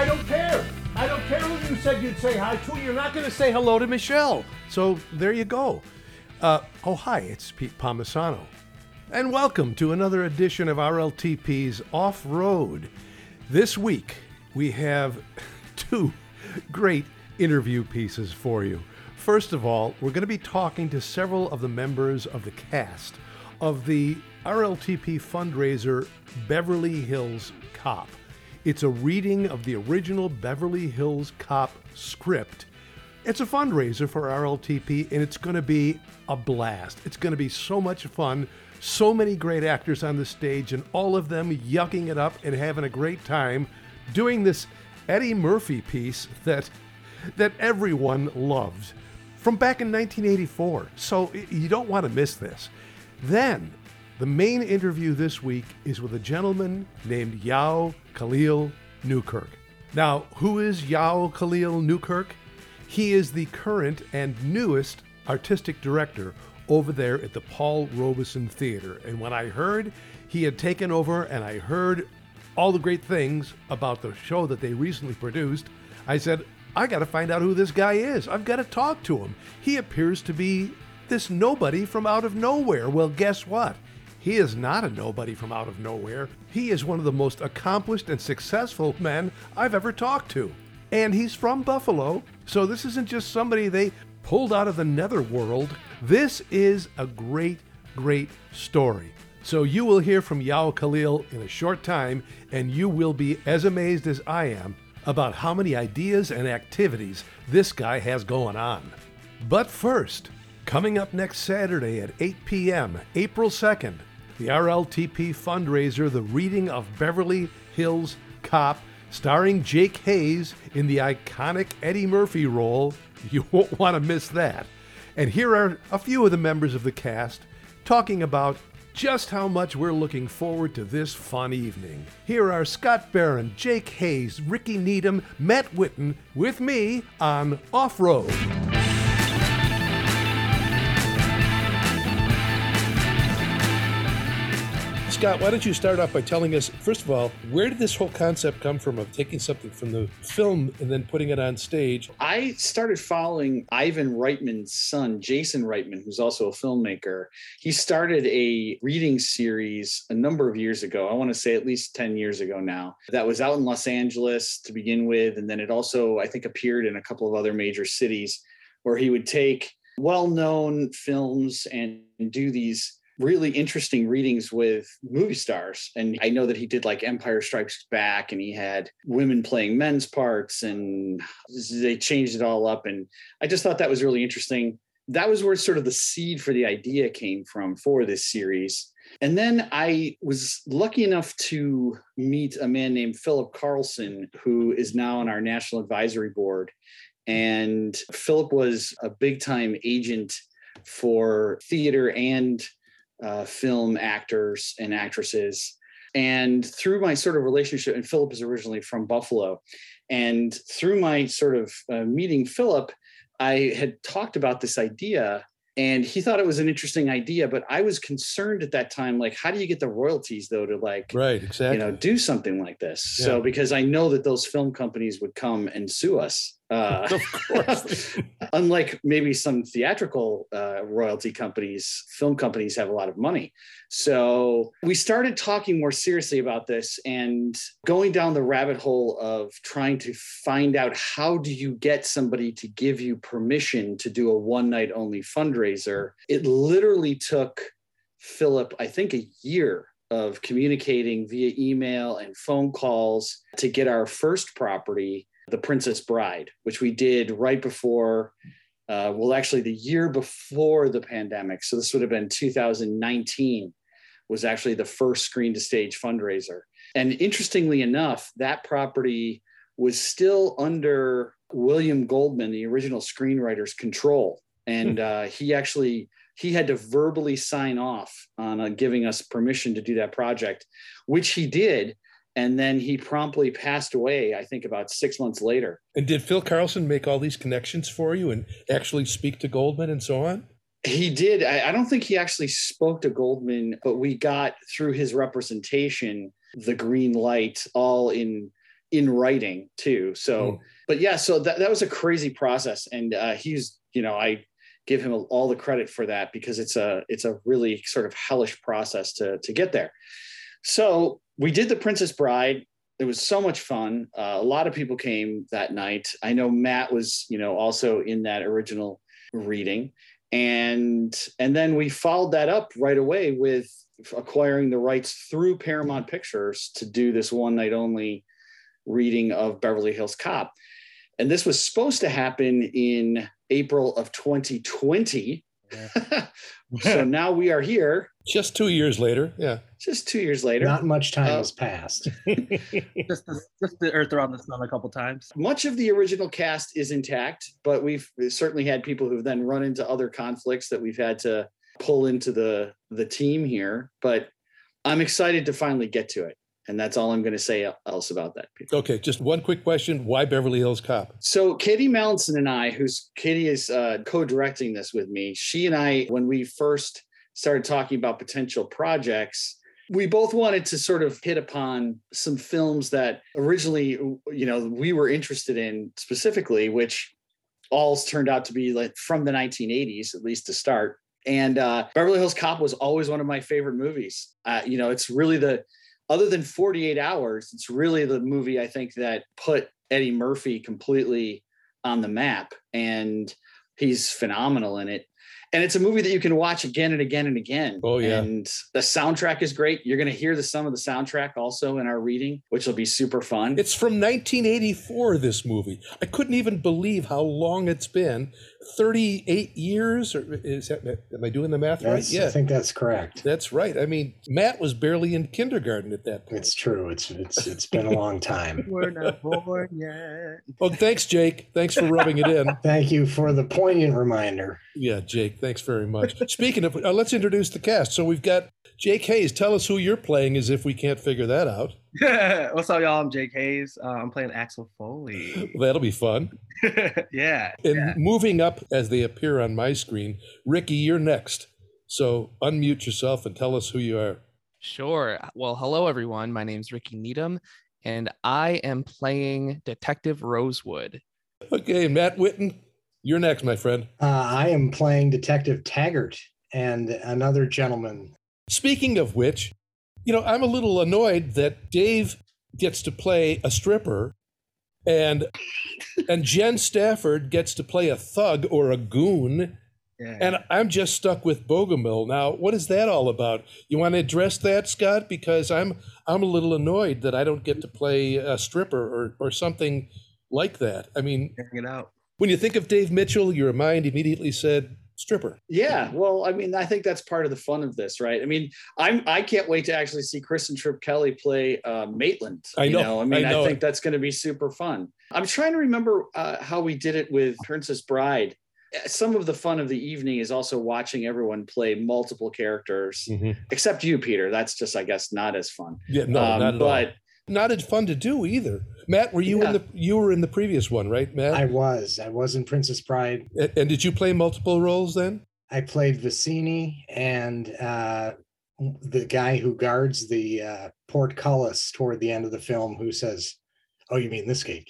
I don't care. I don't care who you said you'd say hi to. You're not going to say hello to Michelle. So there you go. Oh, hi, it's Pete Pomisano. And welcome to another edition of RLTP's Off-Road. This week, we have two great interview pieces for you. First of all, we're going to be talking to several of the members of the cast of the RLTP fundraiser, Beverly Hills Cop. It's a reading of the original Beverly Hills Cop script. It's a fundraiser for RLTP, and it's going to be a blast. It's going to be so much fun, so many great actors on the stage, and all of them yucking it up and having a great time doing this Eddie Murphy piece that everyone loves from back in 1984. So you don't want to miss this. Then, the main interview this week is with a gentleman named Yao Khalil Newkirk. Now, who is Yao Khalil Newkirk? He is the current and newest artistic director over there at the Paul Robeson Theater. And when I heard he had taken over and I heard all the great things about the show that they recently produced, I said, I got to find out who this guy is. I've got to talk to him. He appears to be this nobody from out of nowhere. Well, guess what? He is not a nobody from out of nowhere. He is one of the most accomplished and successful men I've ever talked to. And he's from Buffalo, so this isn't just somebody they pulled out of the netherworld. This is a great, great story. So you will hear from Yao Khalil in a short time, and you will be as amazed as I am about how many ideas and activities this guy has going on. But first, coming up next Saturday at 8 p.m., April 2nd, the RLTP fundraiser, The Reading of Beverly Hills Cop, starring Jake Hayes in the iconic Eddie Murphy role. You won't want to miss that. And here are a few of the members of the cast talking about just how much we're looking forward to this fun evening. Here are Scott Baron, Jake Hayes, Ricky Needham, Matt Witten, with me on Off-Road. Scott, why don't you start off by telling us, first of all, where did this whole concept come from of taking something from the film and then putting it on stage? I started following Ivan Reitman's son, Jason Reitman, who's also a filmmaker. He started a reading series a number of years ago. I want to say at least 10 years ago now. That was out in Los Angeles to begin with. And then it also, I think, appeared in a couple of other major cities where he would take well-known films and do these really interesting readings with movie stars. And I know that he did like Empire Strikes Back, and he had women playing men's parts, and they changed it all up. And I just thought that was really interesting. That was where sort of the seed for the idea came from for this series. And then I was lucky enough to meet a man named Philip Carlson, who is now on our National Advisory Board. And Philip was a big time agent for theater and film actors and actresses. And through my sort of relationship, and Philip is originally from Buffalo, and through my sort of meeting Philip, I had talked about this idea, and he thought it was an interesting idea, but I was concerned at that time, like, how do you get the royalties though to do something like this? Yeah. So, because I know that those film companies would come and sue us. Of course. Unlike maybe some theatrical royalty companies, film companies have a lot of money. So we started talking more seriously about this and going down the rabbit hole of trying to find out, how do you get somebody to give you permission to do a one night only fundraiser? It literally took Philip, I think, a year of communicating via email and phone calls to get our first property, The Princess Bride, which we did right before, the year before the pandemic. So this would have been 2019 was actually the first screen to stage fundraiser. And interestingly enough, that property was still under William Goldman, the original screenwriter's, control. And he had to verbally sign off on giving us permission to do that project, which he did. And then he promptly passed away, I think, about 6 months later. And did Phil Carlson make all these connections for you and actually speak to Goldman and so on? He did. I don't think he actually spoke to Goldman, but we got, through his representation, the green light all in in writing too. So, but yeah, so that was a crazy process. And he's, you know, I give him all the credit for that, because it's a really sort of hellish process to get there. So we did The Princess Bride. It was so much fun. A lot of people came that night. I know Matt was, you know, also in that original reading. And then we followed that up right away with acquiring the rights through Paramount Pictures to do this one night only reading of Beverly Hills Cop. And this was supposed to happen in April of 2020. Yeah. So now we are here. Just 2 years later. Yeah. Just 2 years later. Not much time has passed. just the earth around the sun a couple times. Much of the original cast is intact, but we've certainly had people who've then run into other conflicts that we've had to pull into the team here. But I'm excited to finally get to it. And that's all I'm going to say else about that. Okay, just one quick question. Why Beverly Hills Cop? So Katie Mallinson and I, Katie is co-directing this with me. She and I, when we first started talking about potential projects, we both wanted to sort of hit upon some films that originally, you know, we were interested in specifically, which all turned out to be like from the 1980s, at least to start. And Beverly Hills Cop was always one of my favorite movies. You know, it's really other than 48 Hours, it's really the movie I think that put Eddie Murphy completely on the map, and he's phenomenal in it. And it's a movie that you can watch again and again and again. Oh, yeah. And the soundtrack is great. You're going to hear some of the soundtrack also in our reading, which will be super fun. It's from 1984, this movie. I couldn't even believe how long it's been. 38 years? Or am I doing the math right? Yeah, I think that's correct. That's right. I mean, Matt was barely in kindergarten at that point. It's true. It's been a long time. We're not born yet. Well, thanks, Jake. Thanks for rubbing it in. Thank you for the poignant reminder. Yeah, Jake. Thanks very much. Speaking of, let's introduce the cast. So we've got Jake Hayes. Tell us who you're playing, as if we can't figure that out. What's up, y'all? I'm Jake Hayes. I'm playing Axel Foley. Well, that'll be fun. Yeah. And moving up as they appear on my screen, Ricky, you're next. So unmute yourself and tell us who you are. Sure. Well, hello, everyone. My name's Ricky Needham, and I am playing Detective Rosewood. Okay, Matt Witten. You're next, my friend. I am playing Detective Taggart and another gentleman. Speaking of which, you know, I'm a little annoyed that Dave gets to play a stripper and Jen Stafford gets to play a thug or a goon. Yeah. And I'm just stuck with Bogomil. Now, what is that all about? You want to address that, Scott? Because I'm a little annoyed that I don't get to play a stripper or something like that. I mean, hang it out. When you think of Dave Mitchell, your mind immediately said stripper. Yeah, well, I mean, I think that's part of the fun of this, right? I mean, I can't wait to actually see Kristen Tripp-Kelly play Maitland. I know. I mean, I think that's going to be super fun. I'm trying to remember how we did it with Princess Bride. Some of the fun of the evening is also watching everyone play multiple characters, except you, Peter. That's just, I guess, not as fun. Yeah, no, not at all. Not as fun to do either. Matt, were you in the previous one, right, Matt? I was in Princess Bride. And did you play multiple roles then? I played Vicini and the guy who guards the portcullis toward the end of the film, who says, "Oh, you mean this gay?"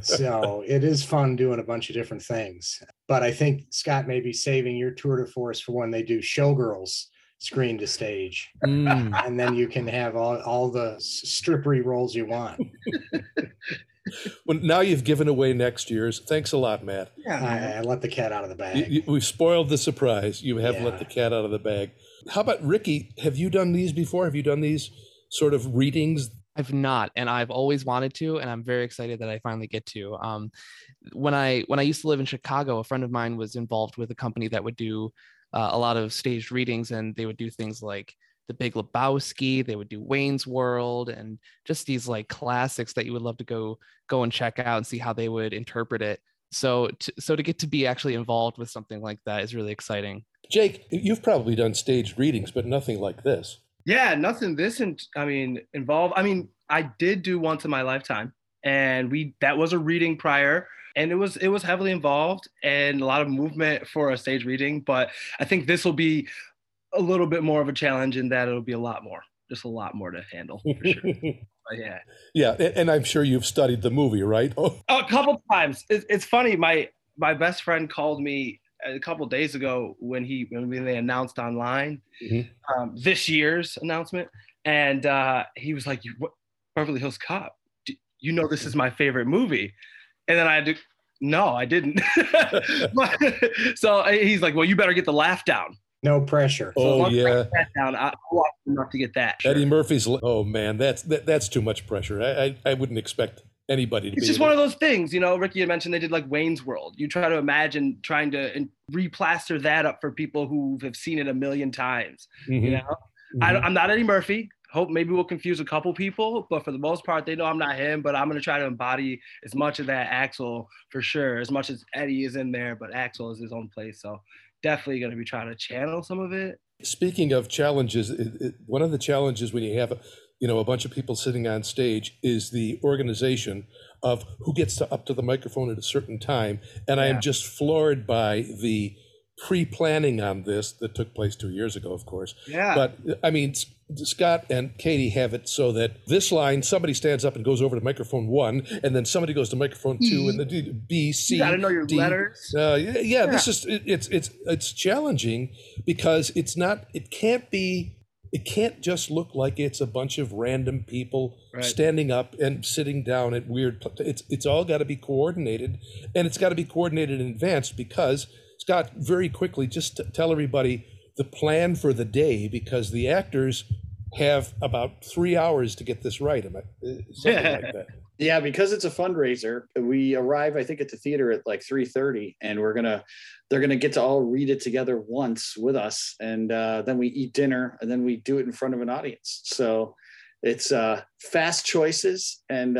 So it is fun doing a bunch of different things. But I think Scott may be saving your tour de force for when they do Showgirls. Screen to stage, and then you can have all the strippery roles you want. Well, now you've given away next year's. Thanks a lot, Matt. Yeah, I let the cat out of the bag. We've spoiled the surprise. You have let the cat out of the bag. How about Ricky? Have you done these before? Have you done these sort of readings? I've not, and I've always wanted to, and I'm very excited that I finally get to. When I used to live in Chicago, a friend of mine was involved with a company that would do a lot of staged readings, and they would do things like The Big Lebowski, they would do Wayne's World, and just these like classics that you would love to go and check out and see how they would interpret it. So to get to be actually involved with something like that is really exciting. Jake, you've probably done staged readings, but nothing like this. Yeah, nothing this, involved. I mean, I did do Once in My Lifetime, and that was a reading prior. And it was heavily involved and a lot of movement for a stage reading. But I think this will be a little bit more of a challenge in that it'll be a lot more. just a lot more to handle for sure. But yeah. Yeah. And I'm sure you've studied the movie, right? A couple times. It's funny. My best friend called me a couple days ago when they announced online this year's announcement. And he was like, "What, Beverly Hills Cop? You know, this is my favorite movie." And then I had to, no, I didn't. So he's like, "Well, you better get the laugh down." No pressure. Oh, so yeah. I walked enough to get that. Sure. Eddie Murphy's. Oh man, that's too much pressure. I wouldn't expect anybody to. It's just one of those things, you know. Ricky had mentioned they did like Wayne's World. You try to imagine trying to replaster that up for people who have seen it a million times. Mm-hmm. You know, mm-hmm. I'm not Eddie Murphy. Hope maybe we'll confuse a couple people, but for the most part, they know I'm not him. But I'm gonna try to embody as much of that Axel for sure, as much as Eddie is in there, but Axel is his own place. So. Definitely going to be trying to channel some of it. Speaking of challenges, one of the challenges when you have, a bunch of people sitting on stage is the organization of who gets up to the microphone at a certain time. And yeah. I am just floored by the pre-planning on this that took place 2 years ago, of course. Yeah. But I mean, Scott and Katie have it so that this line, somebody stands up and goes over to microphone one, and then somebody goes to microphone two, and the B, C, D. You gotta know your letters. Yeah, this is it's challenging because it can't just look like it's a bunch of random people standing up and sitting down at weird places. It's all got to be coordinated, and it's got to be coordinated in advance because Scott, very quickly, just tell everybody the plan for the day because the actors have about 3 hours to get this right. Something like that. Yeah, because it's a fundraiser, we arrive, I think, at the theater at like 3:30, and they're gonna get to all read it together once with us, and then we eat dinner, and then we do it in front of an audience. So it's fast choices, and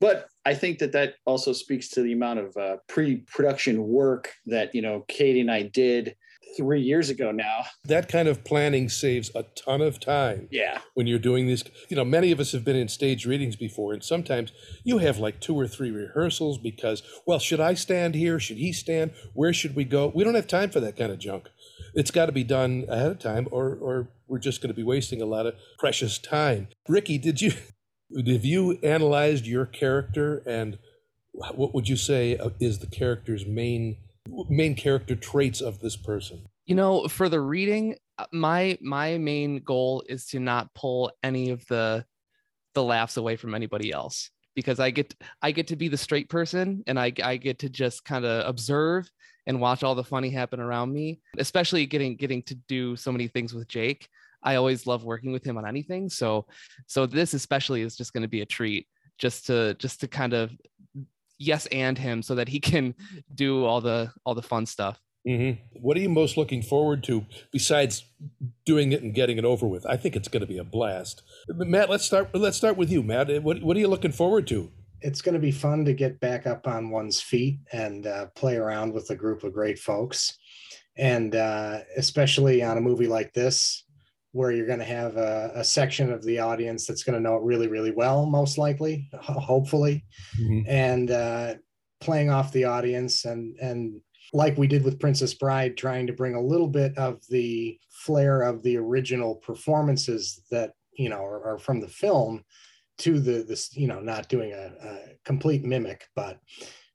but I think that also speaks to the amount of pre-production work that Katie and I did 3 years ago now. That kind of planning saves a ton of time. Yeah. When you're doing these, many of us have been in stage readings before, and sometimes you have like 2 or 3 rehearsals because, well, should I stand here? Should he stand? Where should we go? We don't have time for that kind of junk. It's got to be done ahead of time, or we're just going to be wasting a lot of precious time. Ricky, have you analyzed your character, and what would you say is the character's main character traits of this person? For the reading, my main goal is to not pull any of the laughs away from anybody else, because I get to be the straight person, and I get to just kind of observe and watch all the funny happen around me, especially getting to do so many things with Jake. I always love working with him on anything. So this especially is just going to be a treat just to kind of yes and him so that he can do all the fun stuff. Mm-hmm. What are you most looking forward to besides doing it and getting it over with? I think it's going to be a blast. Matt, let's start with you, Matt. What are you looking forward to? It's going to be fun to get back up on one's feet and play around with a group of great folks. And especially on a movie like this, where you're going to have a section of the audience that's going to know it really, really well, most likely, hopefully, and playing off the audience. And like we did with Princess Bride, trying to bring a little bit of the flair of the original performances that, are from the film, to the not doing a complete mimic, but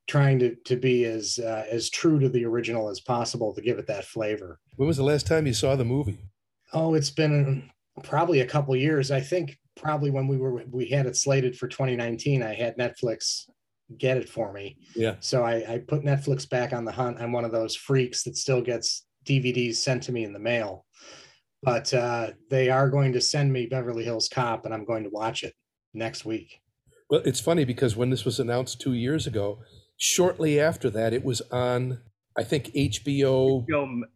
trying to be as true to the original as possible to give it that flavor. When was the last time you saw the movie? Oh, it's been probably a couple years. I think probably when we had it slated for 2019, I had Netflix get it for me. Yeah. So I put Netflix back on the hunt. I'm one of those freaks that still gets DVDs sent to me in the mail, but they are going to send me Beverly Hills Cop, and I'm going to watch it next week. Well, it's funny because when this was announced 2 years ago, shortly after that, it was on, I think, HBO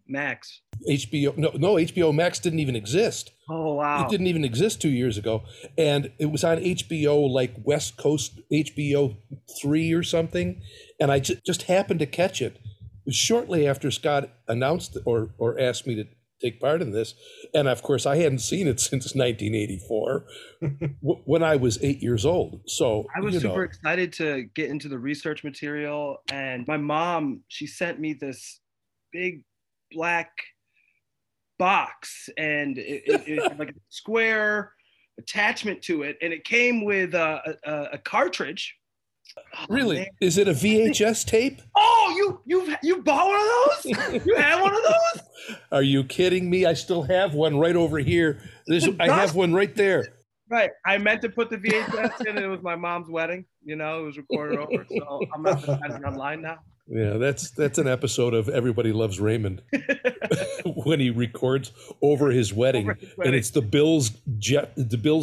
Max. HBO Max didn't even exist. Oh, wow. It didn't even exist 2 years ago. And it was on HBO, like West Coast HBO 3 or something. And I just happened to catch it shortly after Scott announced or asked me to take part in this. And of course, I hadn't seen it since 1984 when I was 8 years old. So I was super excited to get into the research material. And my mom, she sent me this big black box, and it like a square attachment to it, and it came with a cartridge. Oh, really? Man. Is it a VHS tape? Oh, you bought one of those? You had one of those? Are you kidding me? I still have one right over here. I have one right there. Right. I meant to put the VHS in, and it was my mom's wedding. You know, it was recorded over, so I'm not going online now. Yeah, that's an episode of Everybody Loves Raymond when he records over his wedding, and it's the Bills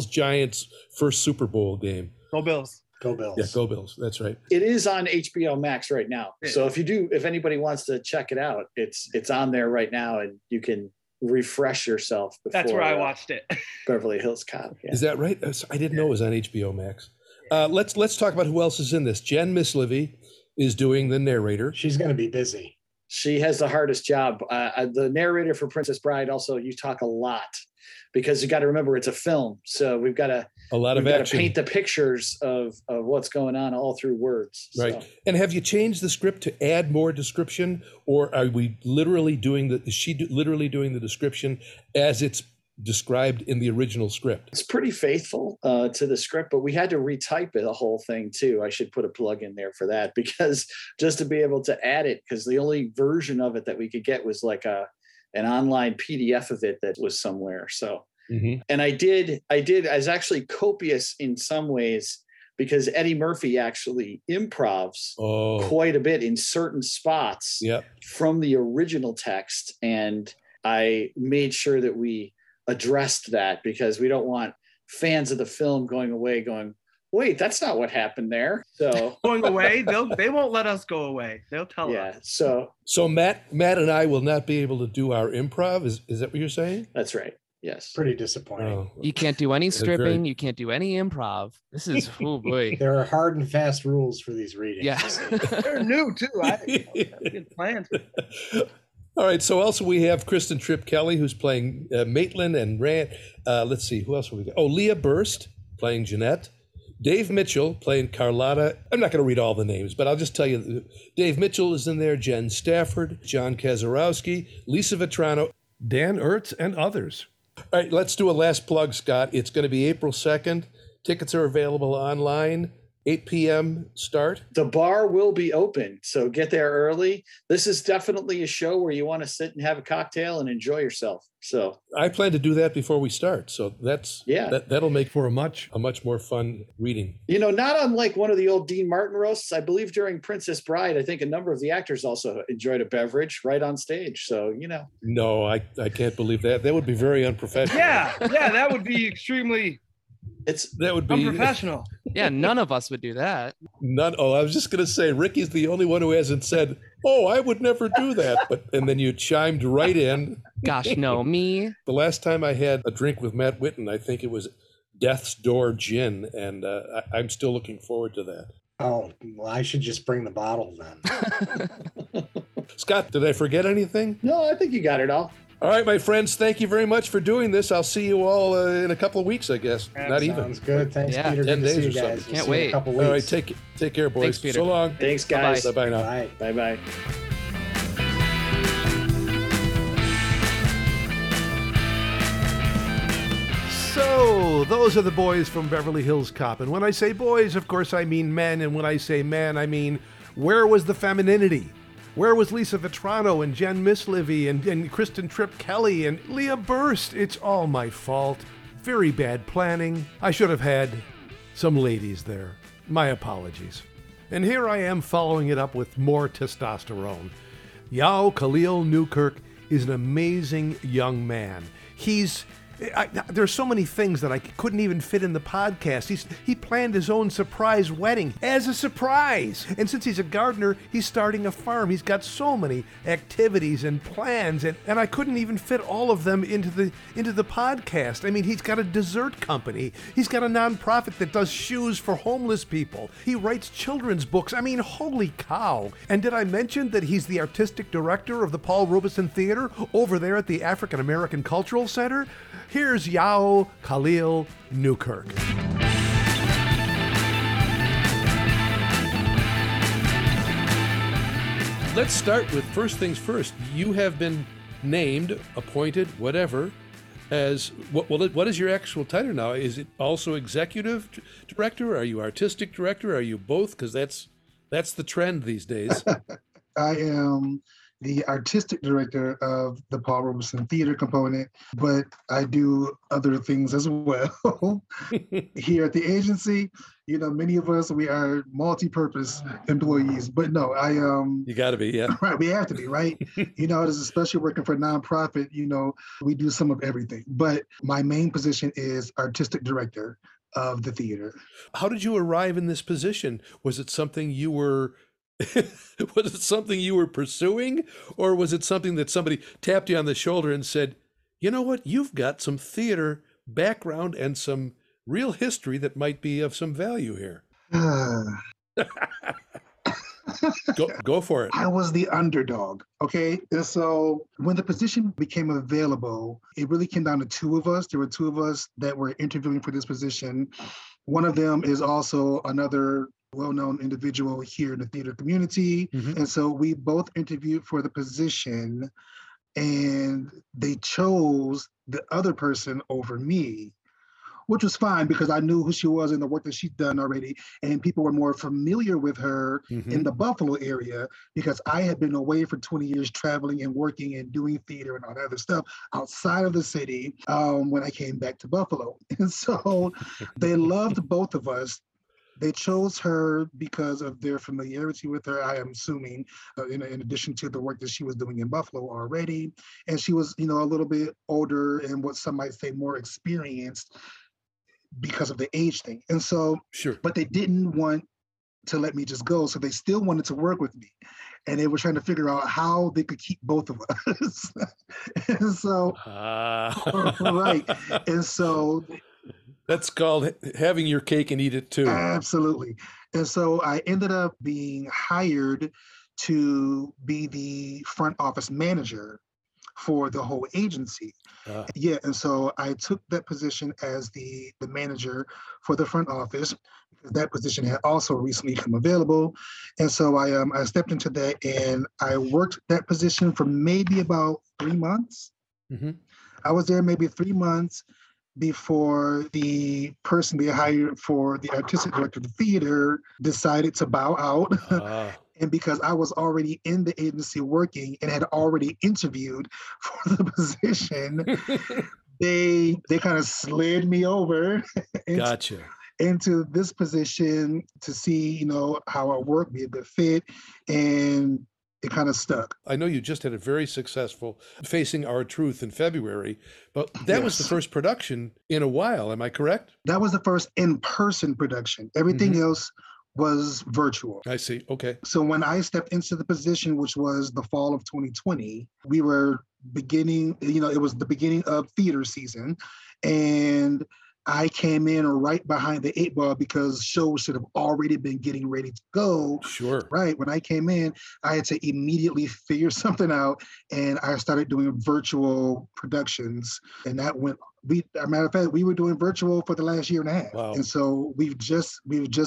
Giants first Super Bowl game. Go Bills. Go Bills. Yeah, Go Bills. That's right. It is on HBO Max right now. So if anybody wants to check it out, it's on there right now, and you can refresh yourself. Before, that's where I watched it. Beverly Hills Cop. Yeah. Is that right? I didn't know it was on HBO Max. Let's talk about who else is in this. Jen Mislevy is doing the narrator. She's going to be busy. She has the hardest job. The narrator for Princess Bride. Also, you talk a lot, because you got to remember it's a film, so we've got to paint the pictures of what's going on all through words. Right. So. And have you changed the script to add more description, or are we literally doing the description as it's described in the original script? It's pretty faithful to the script, but we had to retype the whole thing too. I should put a plug in there for that, because just to be able to add it, because the only version of it that we could get was like an online PDF of it that was somewhere. So, And I was actually copious in some ways, because Eddie Murphy actually improvs quite a bit in certain spots from the original text. And I made sure that we addressed that, because we don't want fans of the film going away going, wait, that's not what happened there. So going away, they won't let us go away. They'll tell us. So Matt and I will not be able to do our improv. Is that what you're saying? That's right. Yes. Pretty disappointing. You can't do any stripping. You can't do any improv. This is, oh boy. There are hard and fast rules for these readings. Yes. They're new too. I didn't plan. All right. So also we have Kristen Tripp-Kelly, who's playing Maitland and Rand. Let's see. Who else have we got? Oh, Leah Burst playing Jeanette. Dave Mitchell playing Carlotta. I'm not going to read all the names, but I'll just tell you. Dave Mitchell is in there, Jen Stafford, John Kazarowski, Lisa Vitrano, Dan Ertz, and others. All right, let's do a last plug, Scott. It's going to be April 2nd. Tickets are available online, 8 p.m. start. The bar will be open, so get there early. This is definitely a show where you want to sit and have a cocktail and enjoy yourself. So I plan to do that before we start. So that'll make for a much more fun reading. You know, not unlike one of the old Dean Martin roasts, I believe during Princess Bride, I think a number of the actors also enjoyed a beverage right on stage. So, you know. No, I can't believe that. That would be very unprofessional. Yeah, that would be extremely... That would be unprofessional. Yeah, none of us would do that. None. Oh, I was just going to say, Ricky's the only one who hasn't said, oh, I would never do that. And then you chimed right in. Gosh, no, me. The last time I had a drink with Matt Witten, I think it was Death's Door Gin, and I'm still looking forward to that. Oh, well, I should just bring the bottle then. Scott, did I forget anything? No, I think you got it all. All right, my friends, thank you very much for doing this. I'll see you all in a couple of weeks, I guess. That sounds good. Thanks, Peter. 10 days see you guys. Something. Can't wait. All right, take care, boys. Thanks, Peter. So long. Thanks, guys. Bye-bye now. Bye-bye. So those are the boys from Beverly Hills Cop. And when I say boys, of course, I mean men. And when I say man, I mean, where was the femininity? Where was Lisa Vitrano and Jen Mislevy and Kristen Tripp-Kelly and Leah Burst? It's all my fault. Very bad planning. I should have had some ladies there. My apologies. And here I am following it up with more testosterone. Yao Khalil Newkirk is an amazing young man. There's so many things that I couldn't even fit in the podcast. He planned his own surprise wedding as a surprise. And since he's a gardener, he's starting a farm. He's got so many activities and plans, and I couldn't even fit all of them into the podcast. I mean, he's got a dessert company. He's got a nonprofit that does shoes for homeless people. He writes children's books. I mean, holy cow. And did I mention that he's the artistic director of the Paul Robeson Theater over there at the African-American Cultural Center? Here's Yao Khalil Newkirk. Let's start with first things first. You have been named, appointed, whatever, as what is your actual title now? Is it also executive director? Are you artistic director? Are you both? Because that's the trend these days. I am the artistic director of the Paul Robeson Theater component, but I do other things as well. Here at the agency, you know, many of us, we are multi-purpose employees, but no, you gotta be, yeah. Right, we have to be, right? You know, especially working for a nonprofit, you know, we do some of everything, but my main position is artistic director of the theater. How did you arrive in this position? Was it something you were pursuing, or was it something that somebody tapped you on the shoulder and said, you know what, you've got some theater background and some real history that might be of some value here? Go for it. I was the underdog, okay? And so when the position became available, it really came down to two of us. There were two of us that were interviewing for this position. One of them is also another well-known individual here in the theater community. Mm-hmm. And so we both interviewed for the position, and they chose the other person over me, which was fine because I knew who she was and the work that she'd done already. And people were more familiar with her mm-hmm. in the Buffalo area because I had been away for 20 years traveling and working and doing theater and all that other stuff outside of the city when I came back to Buffalo. And so they loved both of us. They chose her because of their familiarity with her, I am assuming, in addition to the work that she was doing in Buffalo already. And she was, you know, a little bit older and what some might say more experienced because of the age thing. And so, sure. But they didn't want to let me just go. So they still wanted to work with me. And they were trying to figure out how they could keep both of us. And so, right. And so... That's called having your cake and eat it too. Absolutely. And so I ended up being hired to be the front office manager for the whole agency. Yeah. And so I took that position as the manager for the front office, because that position had also recently come available. And so I stepped into that, and I worked that position for maybe about 3 months. Mm-hmm. I was there maybe 3 months before the person they hired for the artistic director of the theater decided to bow out. And because I was already in the agency working and had already interviewed for the position, they kind of slid me over into this position to see, you know, how I work, be a good fit, and it kind of stuck. I know you just had a very successful Facing Our Truth in February, but that was the first production in a while. Am I correct? That was the first in-person production. Everything mm-hmm. else was virtual. I see. Okay. So when I stepped into the position, which was the fall of 2020, we were beginning, you know, it was the beginning of theater season, and I came in right behind the eight ball because shows should have already been getting ready to go. Sure. Right. When I came in, I had to immediately figure something out, and I started doing virtual productions. And that went, as a matter of fact, we were doing virtual for the last year and a half. Wow. And so we've just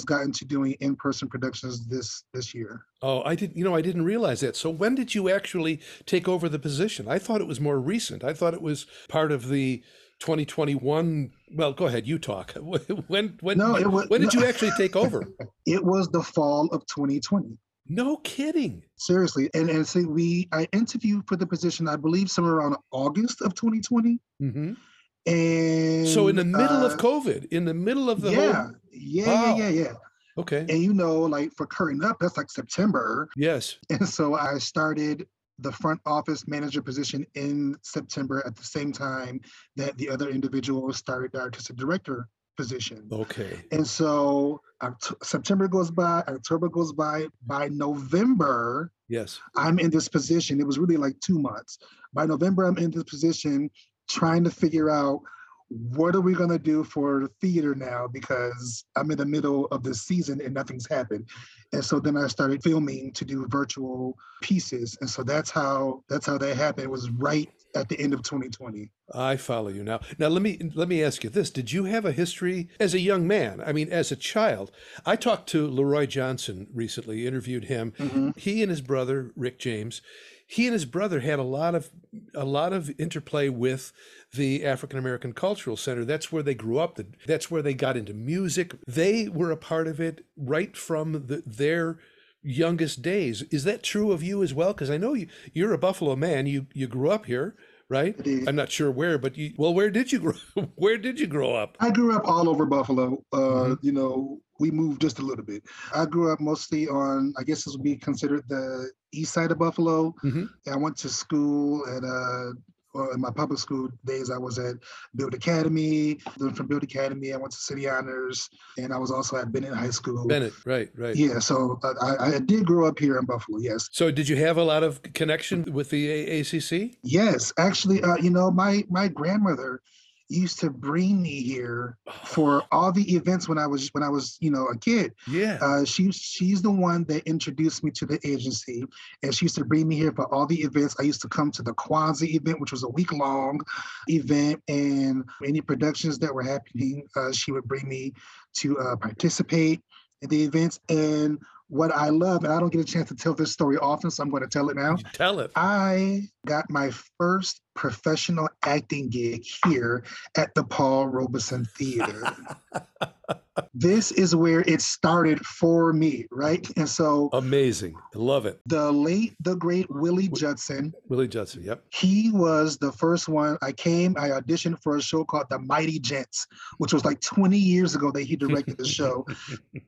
gotten to doing in-person productions this year. Oh, I didn't realize that. So when did you actually take over the position? I thought it was more recent. I thought it was part of the 2021. Well, go ahead. You talk. When did you actually take over? It was the fall of 2020. No kidding. Seriously. And so I interviewed for the position, I believe, somewhere around August of 2020. Mm-hmm. And so in the middle of COVID, in the middle of the whole... Yeah. Okay. And you know, like for Curtain Up, that's like September. Yes. And so I started the front office manager position in September at the same time that the other individual started the artistic director position. Okay. And so September goes by, October goes by. By November, yes, I'm in this position. It was really like 2 months. By November, I'm in this position trying to figure out, what are we going to do for theater now? Because I'm in the middle of the season and nothing's happened. And so then I started filming to do virtual pieces. And so that's how that happened. It was right at the end of 2020. I follow you now. Now, let me ask you this. Did you have a history as a young man? I mean, as a child, I talked to Leroy Johnson recently, interviewed him. Mm-hmm. He and his brother, Rick James, he and his brother had a lot of interplay with the African-American Cultural Center. That's where they grew up. That's where they got into music. They were a part of it right from their youngest days. Is that true of you as well? Because I know you're a Buffalo man. You grew up here, right? I'm not sure where, but where did you grow? Where did you grow up? I grew up all over Buffalo. Mm-hmm. You know, we moved just a little bit. I grew up mostly on, I guess this would be considered the east side of Buffalo. Mm-hmm. I went to school at in my public school days, I was at Build Academy. Then from Build Academy, I went to City Honors, and I was also at Bennett High School. Bennett, right. Yeah, so I did grow up here in Buffalo, yes. So did you have a lot of connection with the AACC? Yes, actually, you know, my grandmother used to bring me here for all the events when I was you know, a kid. Yeah. She's the one that introduced me to the agency, and she used to bring me here for all the events. I used to come to the Kwanzaa event, which was a week-long event, and any productions that were happening, she would bring me to participate in the events. And what I love, and I don't get a chance to tell this story often, so I'm going to tell it now. You tell it. I got my first professional acting gig here at the Paul Robeson Theater. This is where it started for me, right? And so amazing. I love it. The late, the great Willie Judson. Willie Judson, yep. He was the first one. I auditioned for a show called The Mighty Gents, which was like 20 years ago that he directed the show.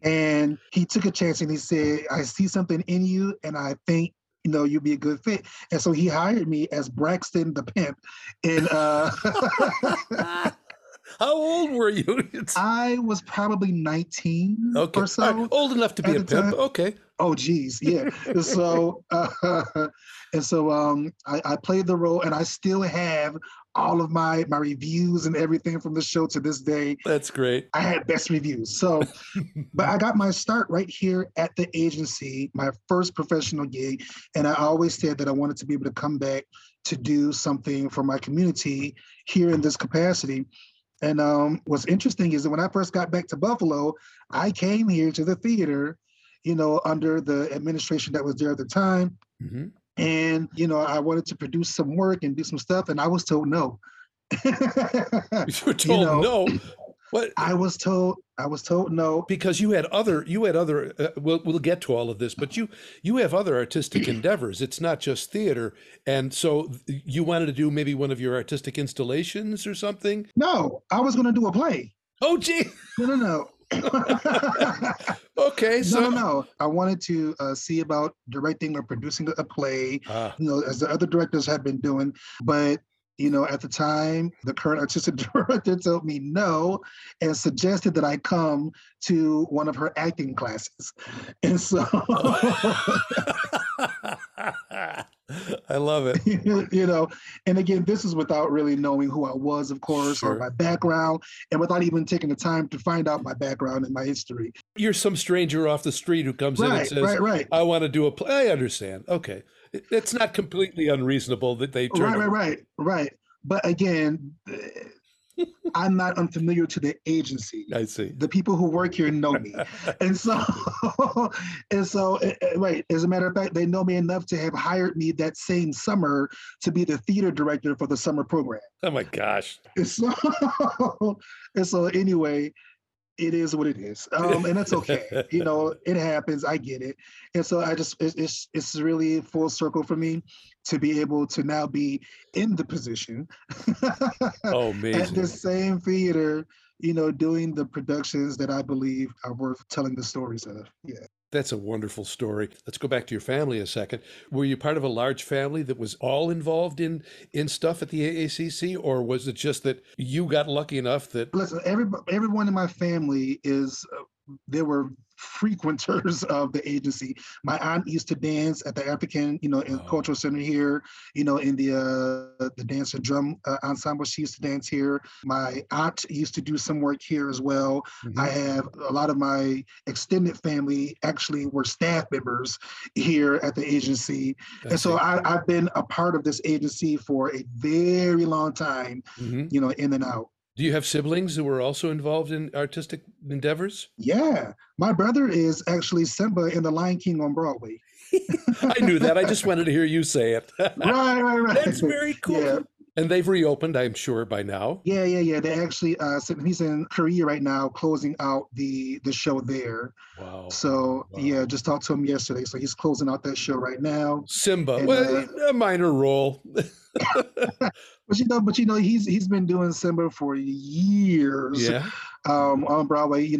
And he took a chance and he said, I see something in you and I think, you know, you'd be a good fit. And so he hired me as Braxton the Pimp. And how old were you? I was probably 19 or so. Old enough to be a pimp. Okay. Oh, geez. Yeah. And so I played the role, and I still have all of my reviews and everything from the show to this day. That's great. I had best reviews. So, but I got my start right here at the agency, my first professional gig. And I always said that I wanted to be able to come back to do something for my community here in this capacity. And what's interesting is that when I first got back to Buffalo, I came here to the theater, you know, under the administration that was there at the time. Mm-hmm. And, you know, I wanted to produce some work and do some stuff. And I was told no. You were told no? What? I was told no. Because you had other, we'll get to all of this, but you have other artistic endeavors. It's not just theater. And so you wanted to do maybe one of your artistic installations or something? No, I was going to do a play. Oh, gee. No. Okay, so no. I wanted to see about directing or producing a play, you know, as the other directors have been doing. But you know, at the time, the current artistic director told me no and suggested that I come to one of her acting classes. And so I love it. You know, and again, this is without really knowing who I was, of course, sure, or my background, and without even taking the time to find out my background and my history. You're some stranger off the street who comes in and says, right. I want to do a play. I understand. Okay. It's not completely unreasonable that they turn right. But again, I'm not unfamiliar to the agency. I see. The people who work here know me. And so, right. As a matter of fact, they know me enough to have hired me that same summer to be the theater director for the summer program. Oh my gosh. And so anyway, it is what it is. And that's okay. You know, it happens. I get it. And so I just, it's really full circle for me to be able to now be in the position at the same theater, you know, doing the productions that I believe are worth telling the stories of. Yeah. That's a wonderful story. Let's go back to your family a second. Were you part of a large family that was all involved in stuff at the AACC, or was it just that you got lucky enough that... Listen, everyone in my family is... They were frequenters of the agency. My aunt used to dance at the African, you know, Cultural Center here, you know, in the dance and drum ensemble. She used to dance here. My aunt used to do some work here as well. Mm-hmm. I have a lot of my extended family actually were staff members here at the agency. That's and so I've been a part of this agency for a very long time, mm-hmm. you know, in and out. Do you have siblings who were also involved in artistic endeavors? Yeah. My brother is actually Simba in The Lion King on Broadway. I knew that. I just wanted to hear you say it. Right. That's very cool. Yeah. And they've reopened, I'm sure, by now. Yeah. They actually, he's in Korea right now, closing out the show there. Wow. So, yeah, just talked to him yesterday. So he's closing out that show right now. Simba, and, a minor role. But he's been doing Simba for years on Broadway.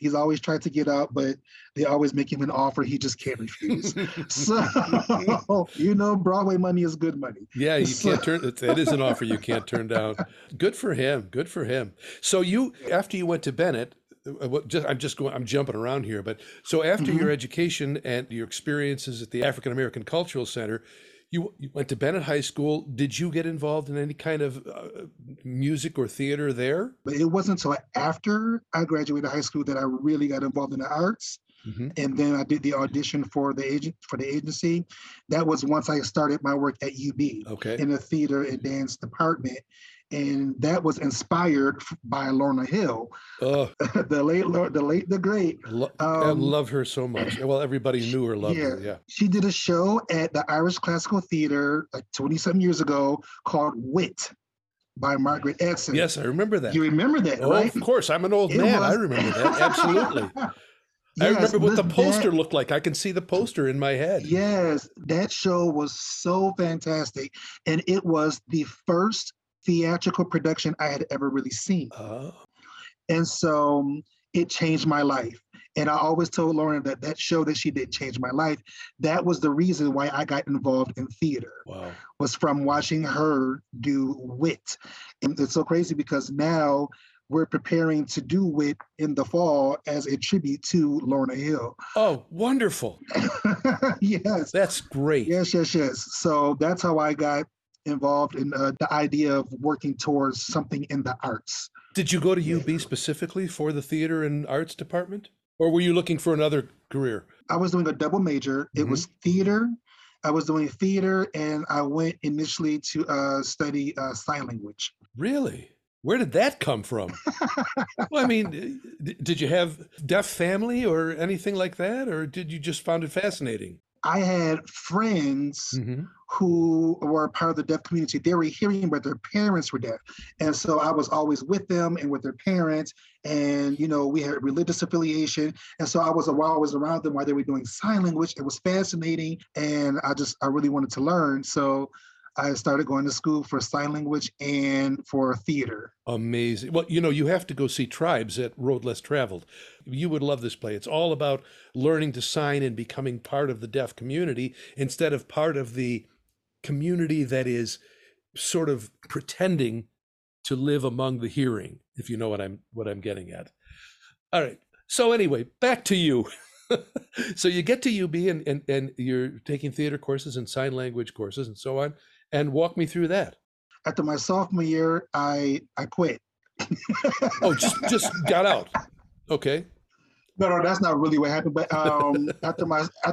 He's always tried to get out, but they always make him an offer he just can't refuse. So, Broadway money is good money. Yeah, can't turn it. It is an offer you can't turn down. Good for him. Good for him. So after you went to Bennett, I'm jumping around here, but so after your education and your experiences at the African-American Cultural Center, you went to Bennett High School. Did you get involved in any kind of music or theater there? It wasn't until after I graduated high school that I really got involved in the arts. Mm-hmm. And then I did the audition for the agency. That was once I started my work at UB in the theater and dance department. And that was inspired by Lorna Hill, the great. I love her so much. Well, everybody knew her, loved her. Yeah, she did a show at the Irish Classical Theater like 20-something years ago called Wit by Margaret Edson. Yes, I remember that. You remember that, right? Of course. I'm an old man. I remember that. Absolutely. Yes, I remember what the poster looked like. I can see the poster in my head. Yes, that show was so fantastic. And it was the first theatrical production I had ever really seen. And so it changed my life. And I always told Lauren that show that she did changed my life. That was the reason why I got involved in theater, was from watching her do Wit. And it's so crazy because now we're preparing to do it in the fall as a tribute to Lorna Hill. Oh, wonderful. Yes. That's great. Yes. So that's how I got involved in the idea of working towards something in the arts. Did you go to UB specifically for the theater and arts department? Or were you looking for another career? I was doing a double major. It was theater. I was doing theater, and I went initially to study sign language. Really? Where did that come from? Well, I mean, did you have deaf family or anything like that? Or did you just find it fascinating? I had friends who were part of the deaf community. They were hearing, but their parents were deaf. And so I was always with them and with their parents. And, we had religious affiliation. And so I was around them while they were doing sign language. It was fascinating. And I really wanted to learn. So I started going to school for sign language and for theater. Amazing. Well, you have to go see Tribes at Road Less Traveled. You would love this play. It's all about learning to sign and becoming part of the deaf community instead of part of the community that is sort of pretending to live among the hearing, if you know what I'm getting at. All right. So anyway, back to you. So you get to UB and you're taking theater courses and sign language courses and so on. And walk me through that. After my sophomore year, I quit. Oh, just got out. Okay. No, that's not really what happened. But after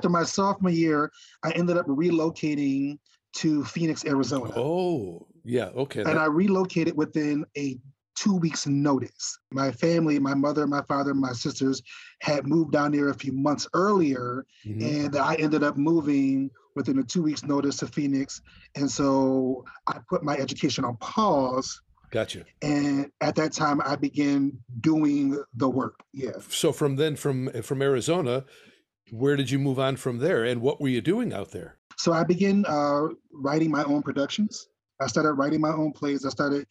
my sophomore year, I ended up relocating to Phoenix, Arizona. Oh, yeah. Okay. And I relocated within a 2 weeks notice. My family, my mother, my father, my sisters had moved down there a few months earlier, and I ended up moving within a 2 weeks notice to Phoenix. And so I put my education on pause. Gotcha. And at that time I began doing the work. Yeah. So from Arizona, where did you move on from there? And what were you doing out there? So I began writing my own productions. I started writing my own plays. I started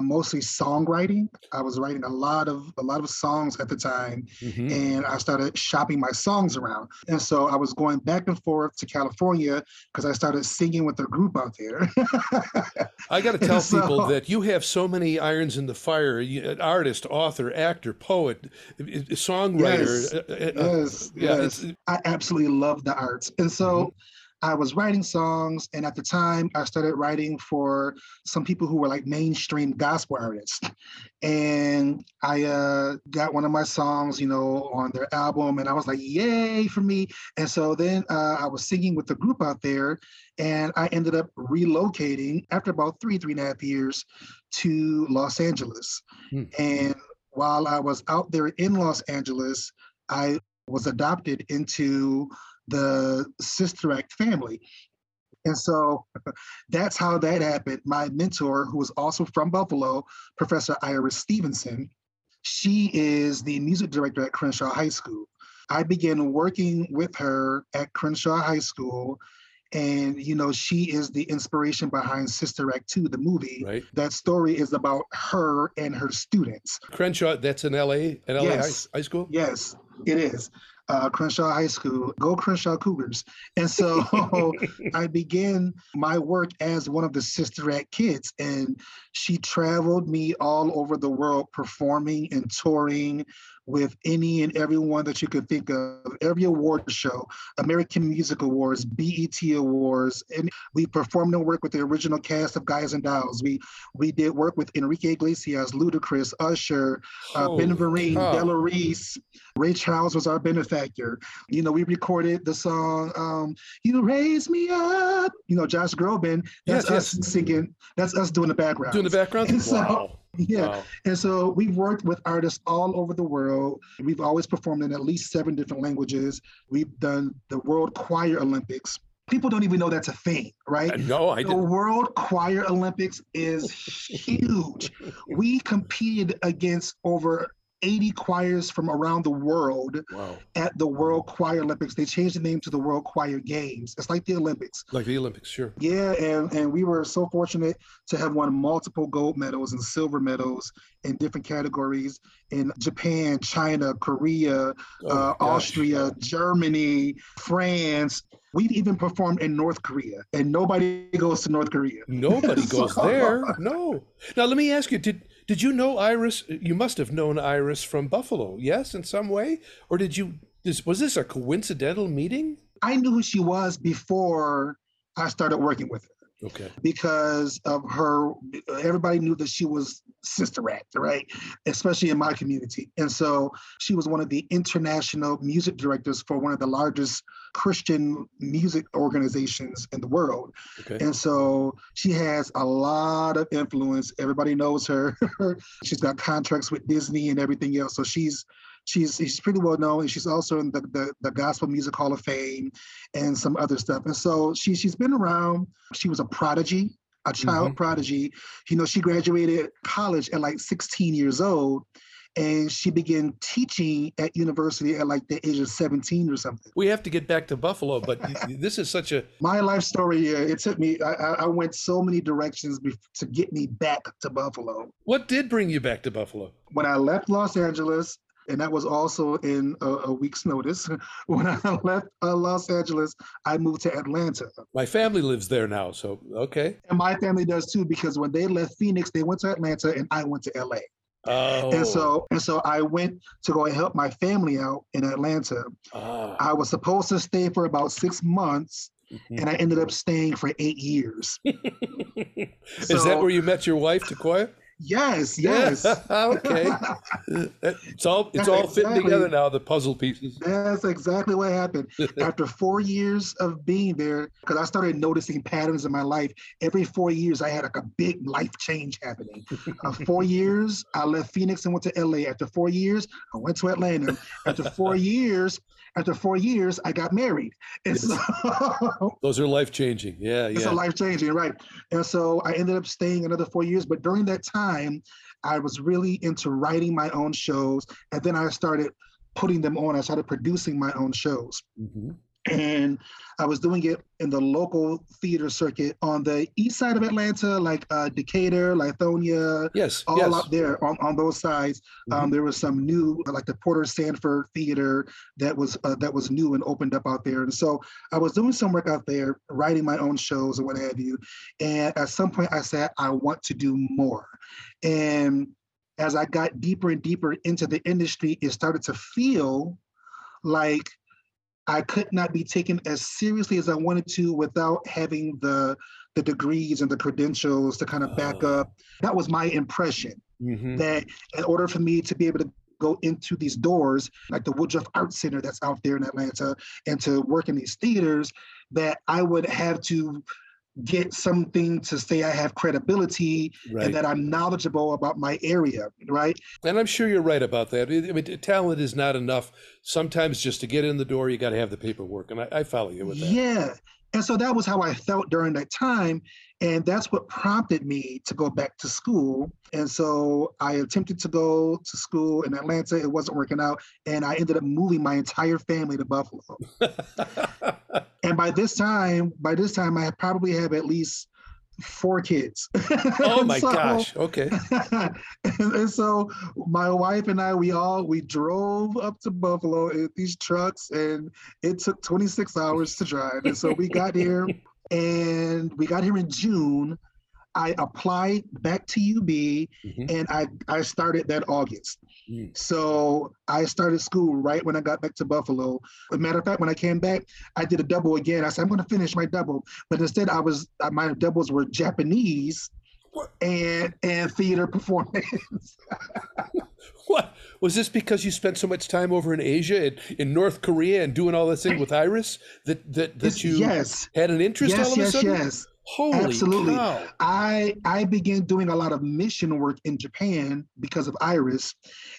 mostly songwriting. I was writing a lot of songs at the time, and I started shopping my songs around. And so I was going back and forth to California because I started singing with a group out there. I got to tell people that you have so many irons in the fire: artist, author, actor, poet, songwriter. Yes. I absolutely love the arts, and so. I was writing songs, and at the time I started writing for some people who were like mainstream gospel artists. And I got one of my songs, you know, on their album, and I was like, yay for me. And so then I was singing with the group out there, and I ended up relocating after about three and a half years to Los Angeles. And while I was out there in Los Angeles, I was adopted into the Sister Act family. And so that's how that happened. My mentor, who was also from Buffalo, Professor Iris Stevenson, she is the music director at Crenshaw High School. I began working with her at Crenshaw High School. And, you know, she is the inspiration behind Sister Act 2, the movie. Right. That story is about her and her students. Crenshaw, that's in LA yes. High School? Yes, it is. Crenshaw High School. Go Crenshaw Cougars. And so I began my work as one of the Sister Act kids, and she traveled me all over the world performing and touring with any and everyone that you could think of, every award show, American Music Awards, BET Awards, and we performed and worked with the original cast of Guys and Dolls. We did work with Enrique Iglesias, Ludacris, Usher, Ben Vereen, Della Reese. Ray Charles was our benefactor. You know, we recorded the song, You Raise Me Up, you know, Josh Groban. That's us singing. That's us doing the background. Doing the background? And so, wow. And so we've worked with artists all over the world. We've always performed in at least 7 different languages. We've done the World Choir Olympics. People don't even know that's a thing, right? No, I didn't. The World Choir Olympics is huge. We competed against over 80 choirs from around the world at the World Choir Olympics. They changed the name to the World Choir Games. It's like the Olympics. Like the Olympics, sure. Yeah, and we were so fortunate to have won multiple gold medals and silver medals in different categories in Japan, China, Korea, Austria, Germany, France. We'd even performed in North Korea, and nobody goes to North Korea. Nobody goes there, no. Now, let me ask you, did you know Iris? You must have known Iris from Buffalo, yes, in some way? Or was this a coincidental meeting? I knew who she was before I started working with her. Okay. Because of her, everybody knew that she was Sister Act, right? Especially in my community. And so she was one of the international music directors for one of the largest Christian music organizations in the world. Okay. And so she has a lot of influence. Everybody knows her. She's got contracts with Disney and everything else. So she's pretty well known, and she's also in the Gospel Music Hall of Fame and some other stuff. And so she's been around. She was a prodigy, a child prodigy. You know, she graduated college at like 16 years old, and she began teaching at university at like the age of 17 or something. We have to get back to Buffalo, but this is such a... My life story, yeah, it took me, I went so many directions to get me back to Buffalo. What did bring you back to Buffalo? When I left Los Angeles, and that was also in a week's notice. When I left Los Angeles, I moved to Atlanta. My family lives there now, so okay. And my family does too, because when they left Phoenix, they went to Atlanta, and I went to LA. Oh. And so I went to go and help my family out in Atlanta. Oh. I was supposed to stay for about 6 months, and I ended up staying for 8 years. Is that where you met your wife, Takoya? Yes. Okay. It's all fitting together now, the puzzle pieces. That's exactly what happened. After 4 years of being there, because I started noticing patterns in my life, every 4 years I had like a big life change happening. 4 years, I left Phoenix and went to LA. After 4 years, I went to Atlanta. After four years, I got married. And so, those are life-changing. Yeah, it's life-changing, right. And so I ended up staying another 4 years. But during that time, I was really into writing my own shows. And then I started putting them on. I started producing my own shows. Mm-hmm. And I was doing it in the local theater circuit on the east side of Atlanta, like Decatur, Lithonia, up there on those sides. There was some new, like the Porter Sanford Theater that was new and opened up out there. And so I was doing some work out there, writing my own shows and what have you. And at some point I said, I want to do more. And as I got deeper and deeper into the industry, it started to feel like I could not be taken as seriously as I wanted to without having the degrees and the credentials to kind of back up. That was my impression, that in order for me to be able to go into these doors, like the Woodruff Arts Center that's out there in Atlanta, and to work in these theaters, that I would have to get something to say I have credibility, right, and that I'm knowledgeable about my area, right? And I'm sure you're right about that. I mean, talent is not enough. Sometimes just to get in the door, you got to have the paperwork, and I follow you with that. Yeah, and so that was how I felt during that time, and that's what prompted me to go back to school. And so I attempted to go to school in Atlanta. It wasn't working out, and I ended up moving my entire family to Buffalo. And by this time, I probably have at least 4 kids. Oh my gosh! Okay. And so my wife and I, we drove up to Buffalo in these trucks, and it took 26 hours to drive. And so we got here, and we got here in June. I applied back to UB, and I started that August. So I started school right when I got back to Buffalo. As a matter of fact, when I came back, I did a double again. I said, I'm going to finish my double. But instead, my doubles were Japanese and theater performance. What? Was this because you spent so much time over in Asia, in North Korea, and doing all this thing with Iris, that you had an interest all of a sudden? Yes. Holy absolutely. Cow. I began doing a lot of mission work in Japan because of Iris.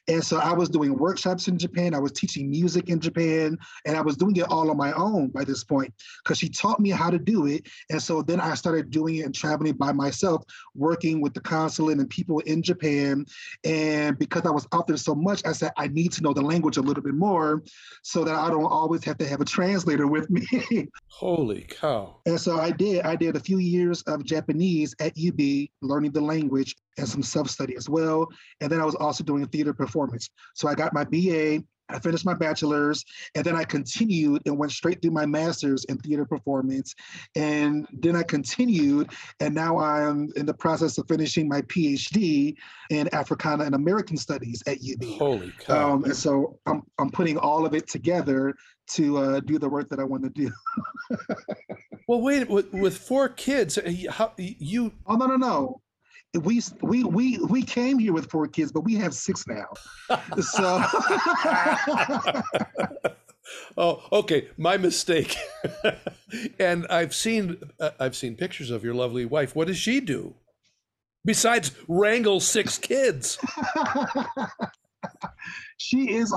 And so I was doing workshops in Japan. I was teaching music in Japan, and I was doing it all on my own by this point because she taught me how to do it. And so then I started doing it and traveling by myself, working with the consulate and people in Japan. And because I was out there so much, I said, I need to know the language a little bit more so that I don't always have to have a translator with me. Holy cow. And so I did a few years of Japanese at UB, learning the language and some self-study as well. And then I was also doing theater performance. So I got my BA, I finished my bachelor's, and then I continued and went straight through my master's in theater performance. And then I continued, and now I'm in the process of finishing my PhD in Africana and American Studies at UB. Holy cow. And so I'm putting all of it together to do the work that I want to do. Well, wait, with 4 kids, how you... Oh, no. We came here with 4 kids, but we have 6 now. So. Oh, okay. My mistake. And I've seen pictures of your lovely wife. What does she do besides wrangle 6 kids? She's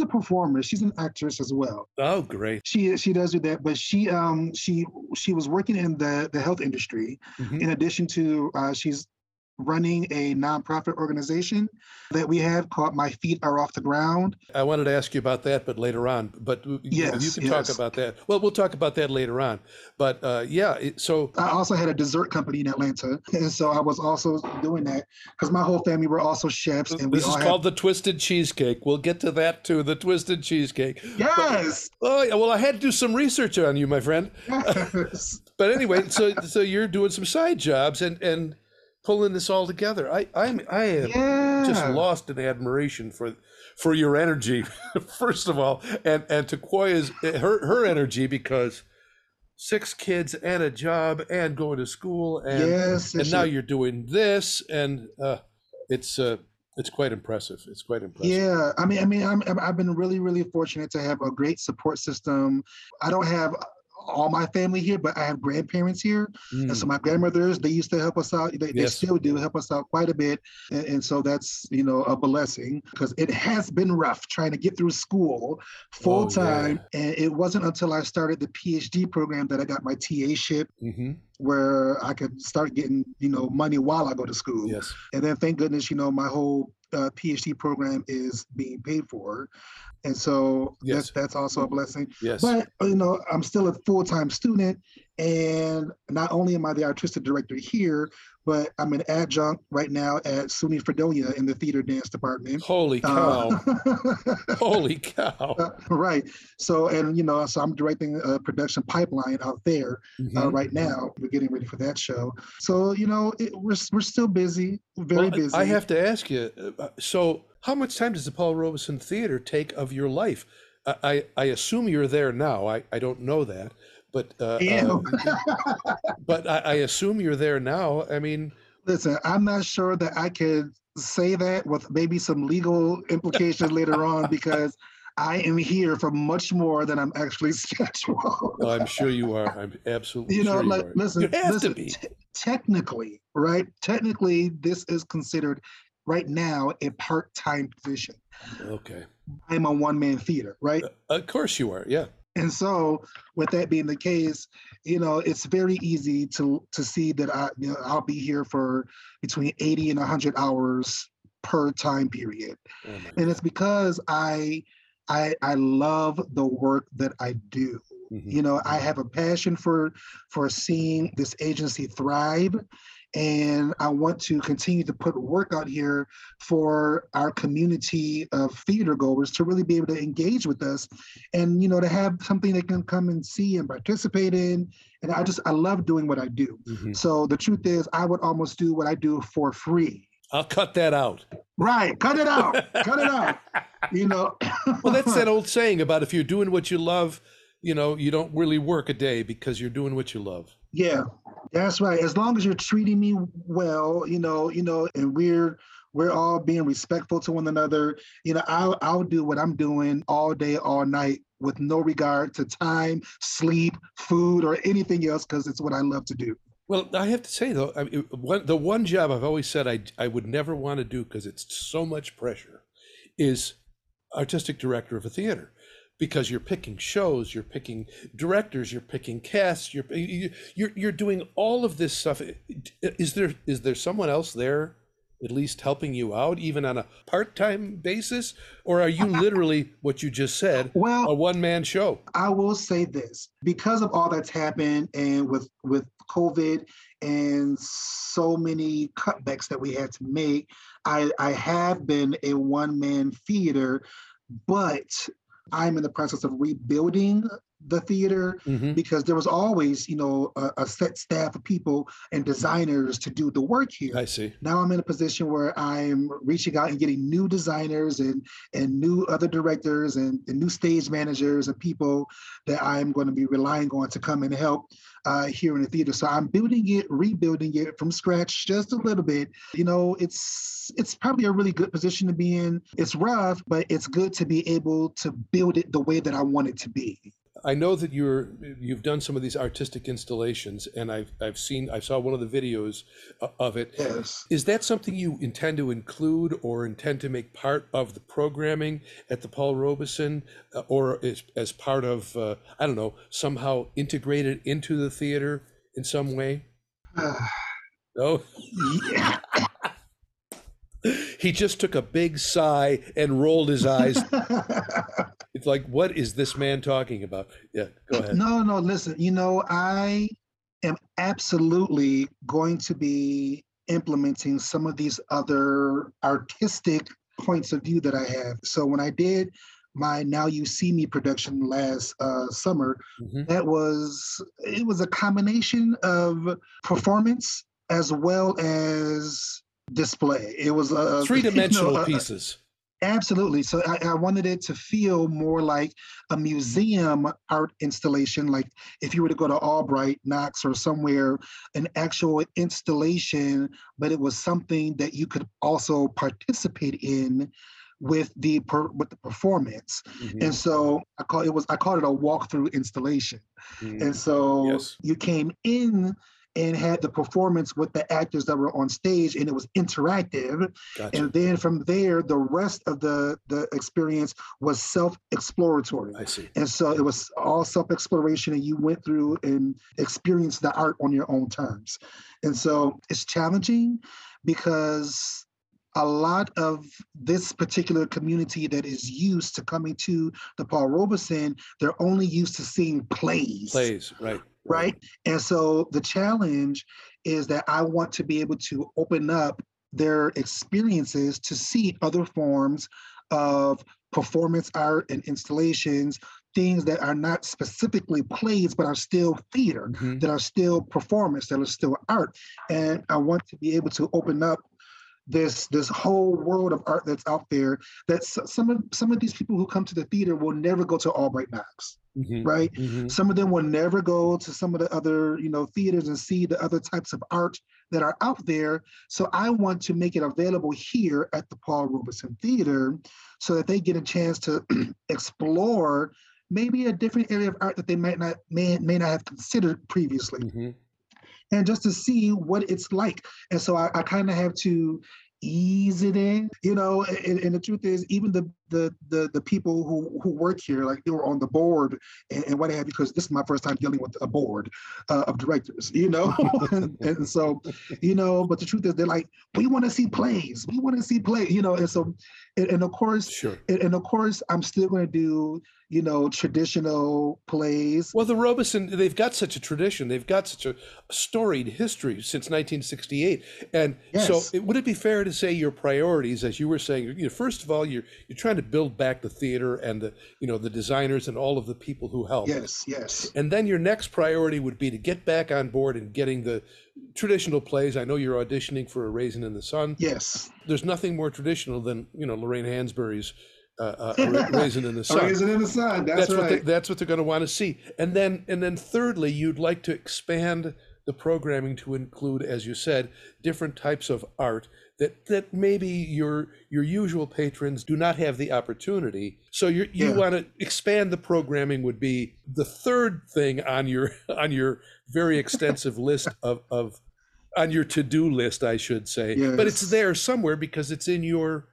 a performer. She's an actress as well. Oh, great. She does do that, but she was working in the health industry. In addition to she's running a nonprofit organization that we have called My Feet Are Off the Ground. I wanted to ask you about that, but later on. But yes, you can talk about that. Well, we'll talk about that later on. But so I also had a dessert company in Atlanta, and so I was also doing that because my whole family were also chefs. And this is called the Twisted Cheesecake. We'll get to that too. The Twisted Cheesecake. Yes. But, well, I had to do some research on you, my friend. Yes. But anyway, so you're doing some side jobs and pulling this all together. I am just lost in admiration for your energy, first of all, and Takoya's her energy, because 6 kids and a job and going to school and now you're doing this, and it's quite impressive. It's quite impressive. Yeah, I mean, I've been really, really fortunate to have a great support system. I don't have all my family here, but I have grandparents here. And so my grandmothers, they used to help us out. They still do help us out quite a bit. And so that's, a blessing, because it has been rough trying to get through school full time. Yeah. And it wasn't until I started the PhD program that I got my TA-ship, where I could start getting, money while I go to school. Yes. And then thank goodness, my whole PhD program is being paid for. And so that's also a blessing. Yes. But, I'm still a full-time student. And not only am I the artistic director here, but I'm an adjunct right now at SUNY Fredonia in the theater dance department. Holy cow. Holy cow. Right. So, so I'm directing a production pipeline out there right now. We're getting ready for that show. So, we're still busy, very busy. I have to ask you, so how much time does the Paul Robeson Theater take of your life? I assume you're there now. I don't know that, but I assume you're there now. I mean, listen, I'm not sure that I could say that with maybe some legal implications later on, because I am here for much more than I'm actually scheduled. Well, I'm sure you are. I'm absolutely sure you are. Listen, you have to be. Technically, right? Technically, this is considered right now a part-time position. Okay. I'm a one-man theater, right? Of course you are, yeah. And so, with that being the case, you know, it's very easy to see that I'll be here for between 80 and 100 hours per time period. Oh my God. And it's because I love the work that I do. Mm-hmm. You know, I have a passion for seeing this agency thrive, and I want to continue to put work out here for our community of theater goers to really be able to engage with us, and, you know, to have something they can come and see and participate in. And I love doing what I do. Mm-hmm. So the truth is, I would almost do what I do for free. I'll cut that out. Right. Cut it out. Cut it out. You know. Well, that's that old saying about if you're doing what you love, you know, you don't really work a day because you're doing what you love. Yeah, that's right. As long as you're treating me well, you know, and we're all being respectful to one another, you know, I'll do what I'm doing all day, all night, with no regard to time, sleep, food, or anything else, because it's what I love to do. Well, I have to say, though, I mean, the one job I've always said I would never want to do, because it's so much pressure, is artistic director of a theater. Because you're picking shows, you're picking directors, you're picking casts, you're doing all of this stuff. Is there someone else there, at least helping you out, even on a part-time basis, or are you literally what you just said, a one-man show? I will say this: because of all that's happened, and with COVID and so many cutbacks that we had to make, I have been a one-man theater, but I'm in the process of rebuilding the theater, mm-hmm. because there was always, you know, a set staff of people and designers to do the work here. I see. Now I'm in a position where I'm reaching out and getting new designers and new other directors and new stage managers and people that I'm going to be relying on to come and help here in the theater. So I'm building it, rebuilding it from scratch just a little bit. You know, it's probably a really good position to be in. It's rough, but it's good to be able to build it the way that I want it to be. I know that you've done some of these artistic installations, and I saw one of the videos of it. Yes. Is that something you intend to include or intend to make part of the programming at the Paul Robeson, or as part of I don't know, somehow integrated into the theater in some way? No. Yeah. He just took a big sigh and rolled his eyes. It's like, what is this man talking about? Yeah, go ahead. No, listen, you know, I am absolutely going to be implementing some of these other artistic points of view that I have. So when I did my Now You See Me production last summer, mm-hmm. it was a combination of performance as well as display. It was three-dimensional pieces. Absolutely. So I wanted it to feel more like a museum art installation, like if you were to go to Albright, Knox, or somewhere, an actual installation, but it was something that you could also participate in with the performance. Mm-hmm. And so I called it a walkthrough installation. Mm-hmm. And so You came in and had the performance with the actors that were on stage, and it was interactive. Gotcha. And then from there, the rest of the experience was self-exploratory. I see. And so it was all self-exploration, and you went through and experienced the art on your own terms. And so it's challenging, because a lot of this particular community that is used to coming to the Paul Robeson, they're only used to seeing plays. Plays, right. Right. And so the challenge is that I want to be able to open up their experiences to see other forms of performance art and installations, things that are not specifically plays, but are still theater, mm-hmm. that are still performance, that are still art. And I want to be able to open up this whole world of art that's out there that some of these people who come to the theater will never go to Albright Knox, mm-hmm. right? Mm-hmm. Some of them will never go to some of the other, theaters and see the other types of art that are out there. So I want to make it available here at the Paul Robeson Theater so that they get a chance to explore maybe a different area of art that they might not may not have considered previously. Mm-hmm. And just to see what it's like. And so I kind of have to ease it in, and the truth is, even the people who work here, like they were on the board and what have you, because this is my first time dealing with a board of directors, and so, but the truth is they're like, we want to see plays, and so, and of course, sure. And of course I'm still going to do, traditional plays. Well, the Robeson, they've got such a tradition. They've got such a storied history since 1968. And yes. So would it be fair to say your priorities, as you were saying, first of all, you're trying to build back the theater and the, the designers and all of the people who helped. Yes, yes. And then your next priority would be to get back on board and getting the traditional plays. I know you're auditioning for A Raisin in the Sun. Yes. There's nothing more traditional than, Lorraine Hansberry's Raisin in the Sun. Raisin in the Sun, that's right. That's what they're going to want to see. And then thirdly, you'd like to expand the programming to include, as you said, different types of art that maybe your usual patrons do not have the opportunity. So you want to expand the programming would be the third thing on your very extensive list of on your to-do list, I should say. Yes. But it's there somewhere because it's in your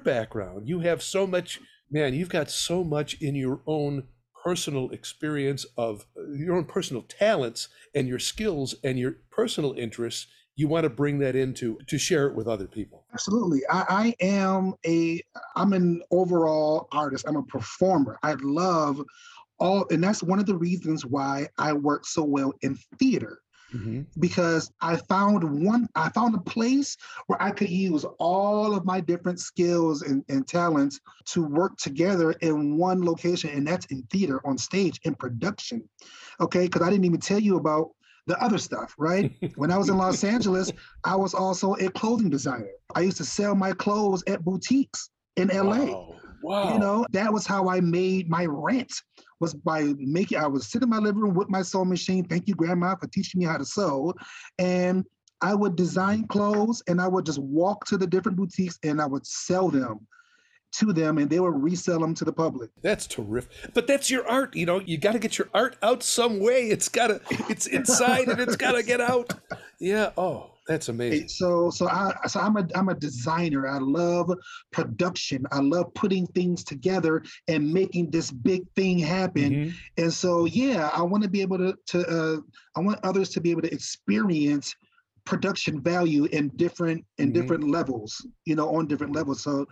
background. You have so much, man, you've got so much in your own personal experience of your own personal talents and your skills and your personal interests. You want to bring that to share it with other people. Absolutely. I'm an overall artist. I'm a performer. I love all, and that's one of the reasons why I work so well in theater. Mm-hmm. Because I found a place where I could use all of my different skills and talents to work together in one location, and that's in theater, on stage, in production. Okay, because I didn't even tell you about the other stuff, right? When I was in Los Angeles, I was also a clothing designer. I used to sell my clothes at boutiques in LA. Wow. That was how I made my rent. I would sit in my living room with my sewing machine. Thank you, Grandma, for teaching me how to sew. And I would design clothes, and I would just walk to the different boutiques, and I would sell them to them, and they would resell them to the public. That's terrific. But that's your art. You got to get your art out some way. It's inside, and it's got to get out. Yeah. Oh. That's amazing. So I'm a designer. I love production. I love putting things together and making this big thing happen. Mm-hmm. And so, I want to be able to I want others to be able to experience production value in different levels, on different levels. So,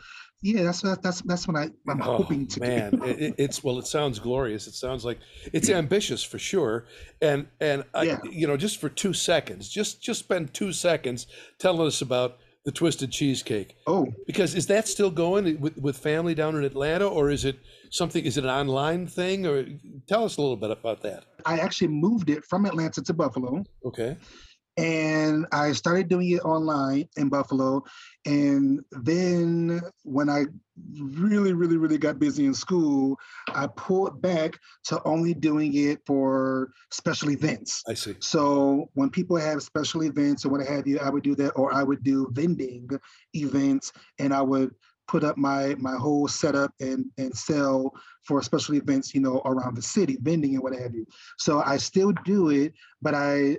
that's what I'm hoping to do. Man, it sounds glorious. It sounds like it's ambitious for sure. And just for 2 seconds, just spend 2 seconds telling us about the Twisted Cheesecake. Oh, because is that still going with family down in Atlanta, or is it something? Is it an online thing, or tell us a little bit about that? I actually moved it from Atlanta to Buffalo. Okay. And I started doing it online in Buffalo. And then when I really, really, really got busy in school, I pulled back to only doing it for special events. I see. So when people have special events or what have you, I would do that, or I would do vending events, and I would put up my whole setup and sell for special events, around the city, vending and what have you. So I still do it, but I'm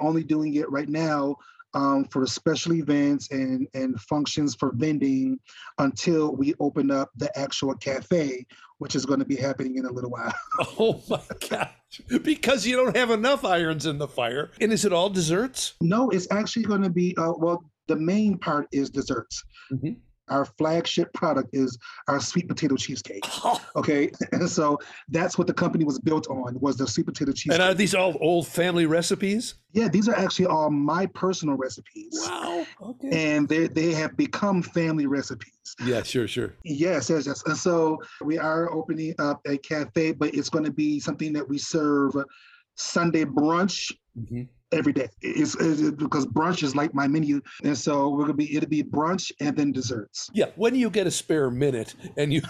only doing it right now for special events and functions for vending until we open up the actual cafe, which is going to be happening in a little while. Oh my gosh, because you don't have enough irons in the fire. And is it all desserts? No, it's actually going to be, the main part is desserts. Mm-hmm. Our flagship product is our sweet potato cheesecake. Okay, and so that's what the company was built on, was the sweet potato cheesecake. And are these all old family recipes? Yeah, these are actually all my personal recipes. Wow. Okay. And they have become family recipes. Yeah, sure. Yes. And so we are opening up a cafe, but it's going to be something that we serve Sunday brunch. Mm-hmm. every day. It's because brunch is like my menu. And so it'll be brunch and then desserts. Yeah. When you get a spare minute and you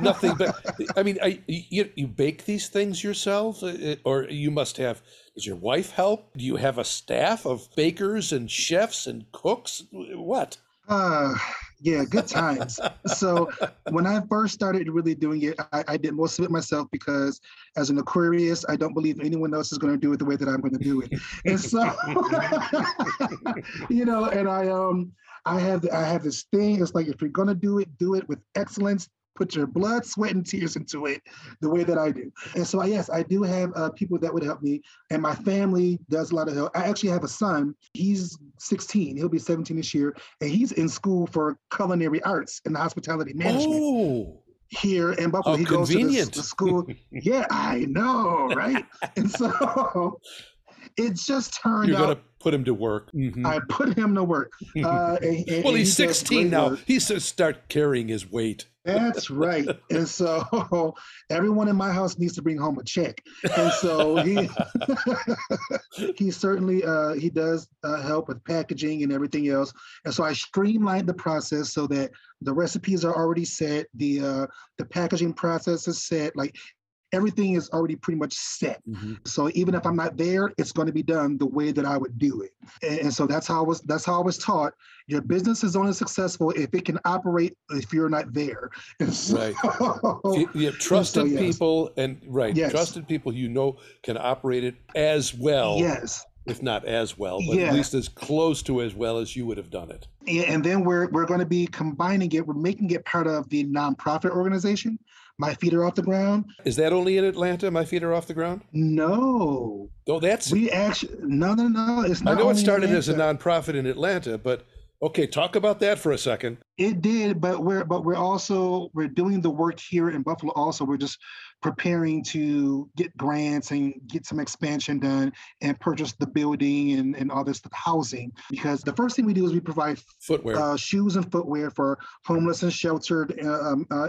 nothing but, I mean, you bake these things yourself, or you must have, does your wife help? Do you have a staff of bakers and chefs and cooks? What? Yeah, good times. So when I first started really doing it, I did most of it myself because as an Aquarius, I don't believe anyone else is going to do it the way that I'm going to do it. And so, you know, and I have this thing. It's like, if you're going to do it with excellence. Put your blood, sweat, and tears into it the way that I do. And so, yes, I do have people that would help me. And my family does a lot of help. I actually have a son. He's 16. He'll be 17 this year. And he's in school for culinary arts and hospitality management. Oh. Here in Buffalo. Oh, he convenient. Goes to the school. Yeah, I know, right? And so it just turned out. You're going to put him to work. Mm-hmm. I put him to work. And well, he's 16 now. Work. He's to start carrying his weight. That's right. And so everyone in my house needs to bring home a check. And so he certainly, he does help with packaging and everything else. And so I streamlined the process so that the recipes are already set. The packaging process is set. Like everything is already pretty much set. Mm-hmm. So even if I'm not there, it's going to be done the way that I would do it. And so that's how I was taught. Your business is only successful if it can operate if you're not there. And so, right. You have trusted and so, yes. people and right. Yes. Trusted people you know can operate it as well. Yes. If not as well, but yeah. At least as close to as well as you would have done it. And then we're going to be combining it. We're making it part of the nonprofit organization. My Feet Are Off the Ground. Is that only in Atlanta? My Feet Are Off the Ground? No. Oh, that's we actually no. It's not. I know it started as a nonprofit in Atlanta, but okay, talk about that for a second. It did, but we're doing the work here in Buffalo. Also, we're just preparing to get grants and get some expansion done and purchase the building and all this housing. Because the first thing we do is we provide footwear, shoes and footwear for homeless and sheltered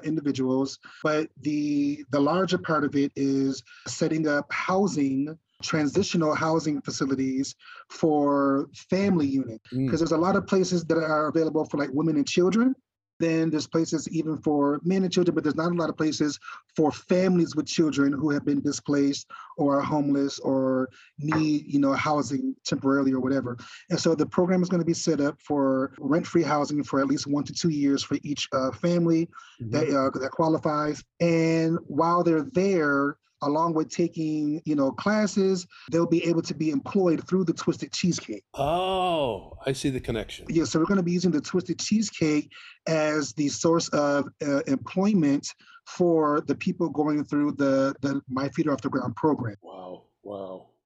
individuals. But the larger part of it is setting up housing. Transitional housing facilities for family units because there's a lot of places that are available for like women and children. Then there's places even for men and children, but there's not a lot of places for families with children who have been displaced or are homeless or need, you know, housing temporarily or whatever. And so the program is going to be set up for rent-free housing for at least 1 to 2 years for each family that qualifies. And while they're there, along with taking, you know, classes, they'll be able to be employed through the Twisted Cheesecake. Oh, I see the connection. Yeah, so we're going to be using the Twisted Cheesecake as the source of employment for the people going through the My Feet Are Off the Ground program. Wow.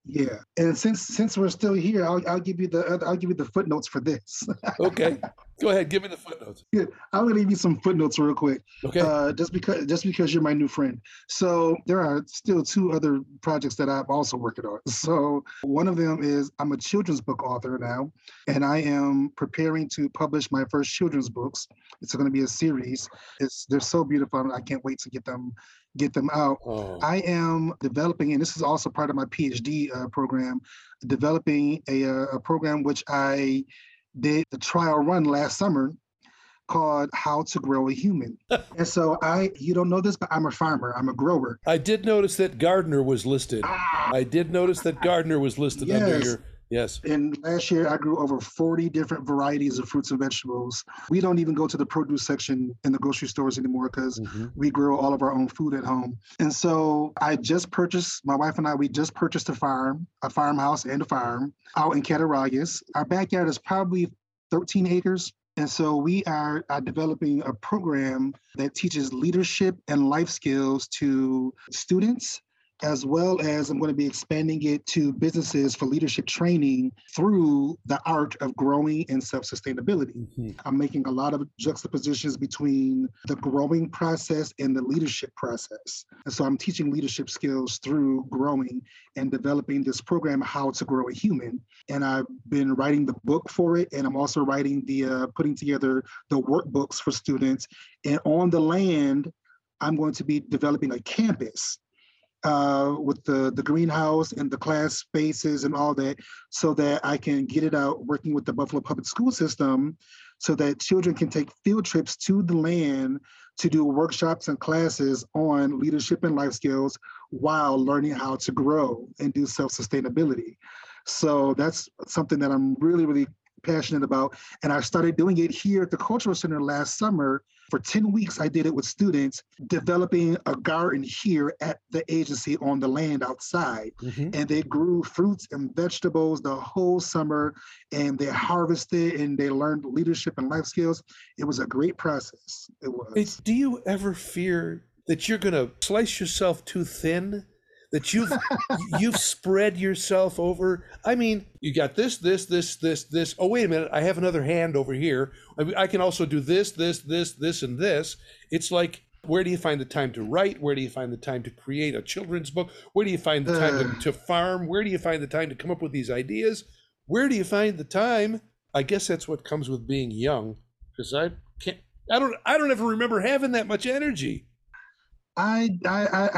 Yeah, and since we're still here, I'll give you the footnotes for this. Okay, go ahead, give me the footnotes. Yeah, I'm gonna give you some footnotes real quick. Okay, just because you're my new friend. So there are still two other projects that I'm also working on. So one of them is I'm a children's book author now, and I am preparing to publish my first children's books. It's going to be a series. They're so beautiful. I can't wait to get them out. Oh. I am developing, and this is also part of my PhD program, developing a program which I did the trial run last summer called How to Grow a Human. And so you don't know this, but I'm a farmer. I'm a grower. I did notice that gardener was listed. Yes. Under your... Yes. And last year, I grew over 40 different varieties of fruits and vegetables. We don't even go to the produce section in the grocery stores anymore because we grow all of our own food at home. And so my wife and I, we just purchased a farmhouse and a farm out in Cattaraugus. Our backyard is probably 13 acres. And so we are developing a program that teaches leadership and life skills to students, as well as I'm going to be expanding it to businesses for leadership training through the art of growing and self-sustainability. Mm-hmm. I'm making a lot of juxtapositions between the growing process and the leadership process. And so I'm teaching leadership skills through growing and developing this program, How to Grow a Human. And I've been writing the book for it. And I'm also writing putting together the workbooks for students. And on the land, I'm going to be developing a campus with the greenhouse and the class spaces and all that, so that I can get it out working with the Buffalo Public School System so that children can take field trips to the land to do workshops and classes on leadership and life skills while learning how to grow and do self-sustainability. So that's something that I'm really, really passionate about. And I started doing it here at the Cultural Center last summer. For 10 weeks, I did it with students, developing a garden here at the agency on the land outside. Mm-hmm. And they grew fruits and vegetables the whole summer, and they harvested and they learned leadership and life skills. It was a great process. It was. Do you ever fear that you're going to slice yourself too thin? That you've spread yourself over. I mean, you got this. Oh, wait a minute. I have another hand over here. I can also do this, and this. It's like, where do you find the time to write? Where do you find the time to create a children's book? Where do you find the time to farm? Where do you find the time to come up with these ideas? Where do you find the time? I guess that's what comes with being young, because I don't ever remember having that much energy. I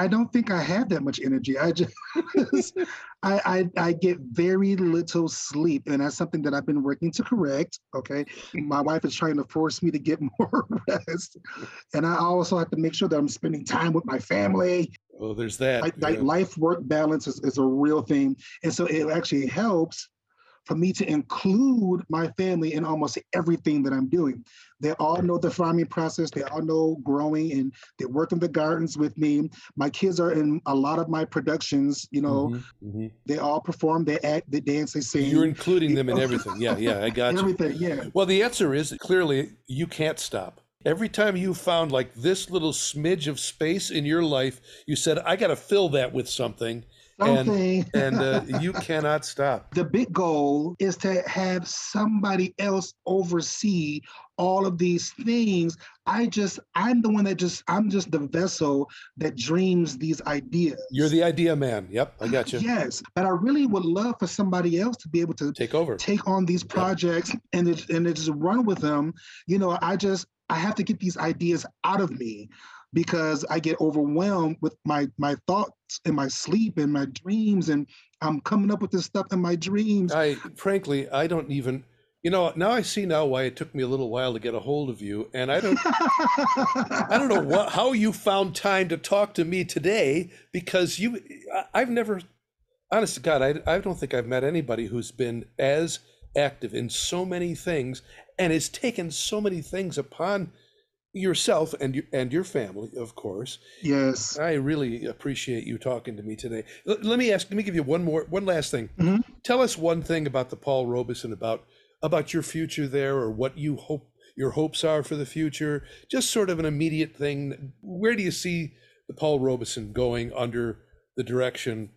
don't think I have that much energy. I just I get very little sleep, and that's something that I've been working to correct. Okay, my wife is trying to force me to get more rest, and I also have to make sure that I'm spending time with my family. Well, there's that. Like life-work balance is a real thing, and so it actually helps for me to include my family in almost everything that I'm doing. They all know the farming process. They all know growing, and they work in the gardens with me. My kids are in a lot of my productions, you know. Mm-hmm, mm-hmm. They all perform, they act, they dance, they sing. You're including them in everything. Yeah, I got everything, you. Everything, yeah. Well, the answer is clearly you can't stop. Every time you found like this little smidge of space in your life, you said, I got to fill that with something. And you cannot stop. The big goal is to have somebody else oversee all of these things. I'm just the vessel that dreams these ideas. You're the idea man. Yep, I got you. Yes, but I really would love for somebody else to be able to take on these projects and just run with them. You know, I have to get these ideas out of me, because I get overwhelmed with my thoughts and my sleep and my dreams, and I'm coming up with this stuff in my dreams. I don't even, you know, now I see now why it took me a little while to get a hold of you, and I don't know how you found time to talk to me today, because I've never, honest to God, I don't think I've met anybody who's been as active in so many things and has taken so many things upon yourself and your family, of course. Yes. I really appreciate you talking to me today. Let me give you one last thing. Mm-hmm. Tell us one thing about the Paul Robeson, about your future there, or what you hope your hopes are for the future. Just sort of an immediate thing. Where do you see the Paul Robeson going under the direction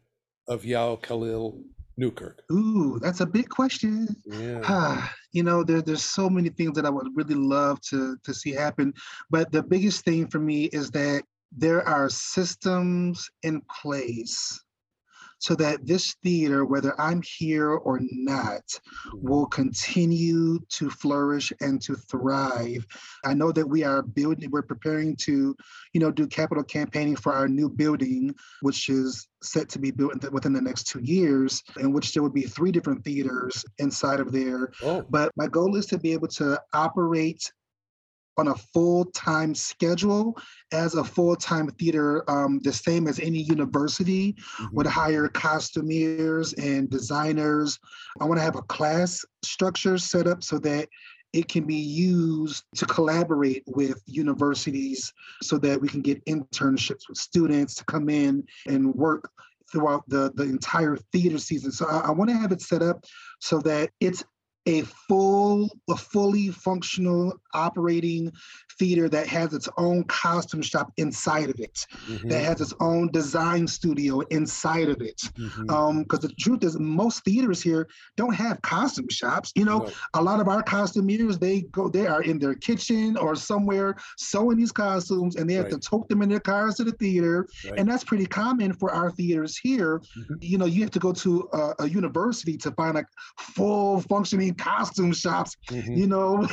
of Yao Khalil Newkirk? Ooh, that's a big question. Yeah. You know, there's so many things that I would really love to see happen. But the biggest thing for me is that there are systems in place so that this theater, whether I'm here or not, will continue to flourish and to thrive. I know that we're preparing to, you know, do capital campaigning for our new building, which is set to be built within the next 2 years, in which there would be 3 different theaters inside of there. Oh. But my goal is to be able to operate on a full-time schedule as a full-time theater, the same as any university would hire costumiers and designers. I want to have a class structure set up so that it can be used to collaborate with universities, so that we can get internships with students to come in and work throughout the entire theater season. So I want to have it set up so that it's a fully functional operating theater that has its own costume shop inside of it, that has its own design studio inside of it. Because the truth is, most theaters here don't have costume shops. You know, a lot of our costumiers, they are in their kitchen or somewhere sewing these costumes, and they have to tote them in their cars to the theater. And that's pretty common for our theaters here. You know, you have to go to a university to find a full functioning costume shops, you know.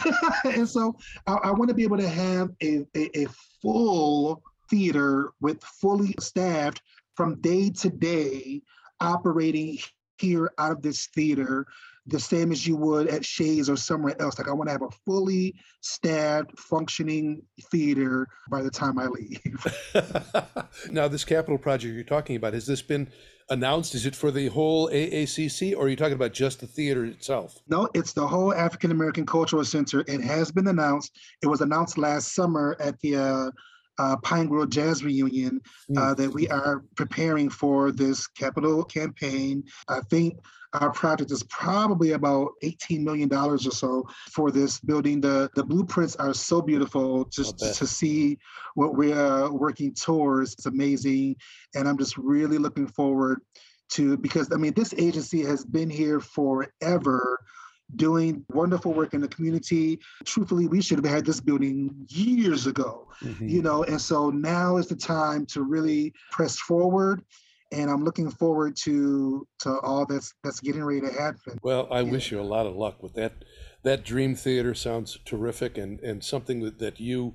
And so I want to be able to have a full theater with fully staffed from day to day operating here out of this theater, the same as you would at Shays or somewhere else. Like, I want to have a fully staffed, functioning theater by the time I leave. Now, this capital project you're talking about, has this been announced? Is it for the whole AACC, or are you talking about just the theater itself? No, it's the whole African-American Cultural Center. It has been announced. It was announced last summer at the Pine Grove Jazz Reunion that we are preparing for this capital campaign. I think our project is probably about $18 million or so for this building. The blueprints are so beautiful to see what we're working towards. It's amazing. And I'm just really looking forward to, because I mean, this agency has been here forever, doing wonderful work in the community. Truthfully, we should have had this building years ago, and so now is the time to really press forward. And I'm looking forward to all that's getting ready to happen. Well, I wish you a lot of luck with that. That Dream Theater sounds terrific, and something that you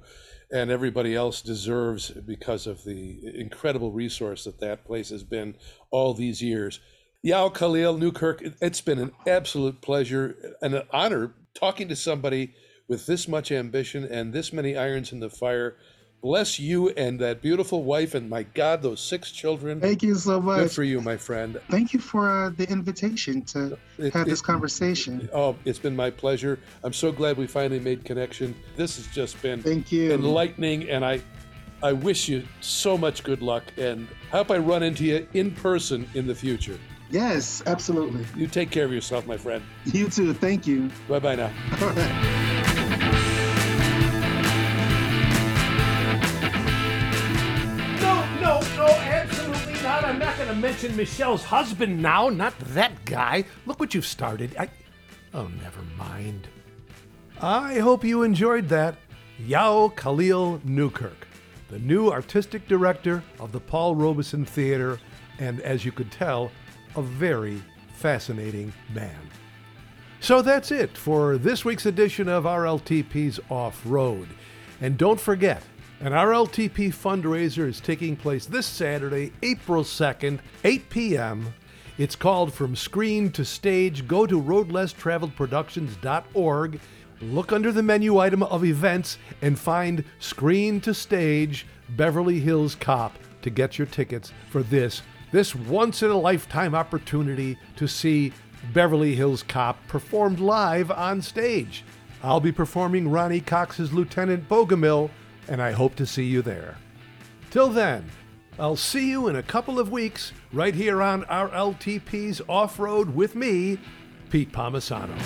and everybody else deserves because of the incredible resource that place has been all these years. Yao Khalil Newkirk, it's been an absolute pleasure and an honor talking to somebody with this much ambition and this many irons in the fire. Bless you and that beautiful wife, and my God, those 6 children. Thank you so much. Good for you, my friend. Thank you for the invitation to have this conversation. It's been my pleasure. I'm so glad we finally made connection. This has just been enlightening, and I wish you so much good luck, and I hope I run into you in person in the future. Yes, absolutely. You take care of yourself, my friend. You too. Thank you. Bye-bye now. All right. No, absolutely not. I'm not going to mention Michelle's husband now. Not that guy. Look what you've started. Oh, never mind. I hope you enjoyed that. Yao Khalil Newkirk, the new artistic director of the Paul Robeson Theater, and as you could tell, a very fascinating man. So that's it for this week's edition of RLTP's Off-Road. And don't forget, an RLTP fundraiser is taking place this Saturday, April 2nd, 8 p.m. It's called From Screen to Stage. Go to roadlesstravelledproductions.org, look under the menu item of events, and find Screen to Stage Beverly Hills Cop to get your tickets for this once-in-a-lifetime opportunity to see Beverly Hills Cop performed live on stage. I'll be performing Ronnie Cox's Lieutenant Bogomil, and I hope to see you there. Till then, I'll see you in a couple of weeks right here on RLTP's Off-Road with me, Pete Pomisano.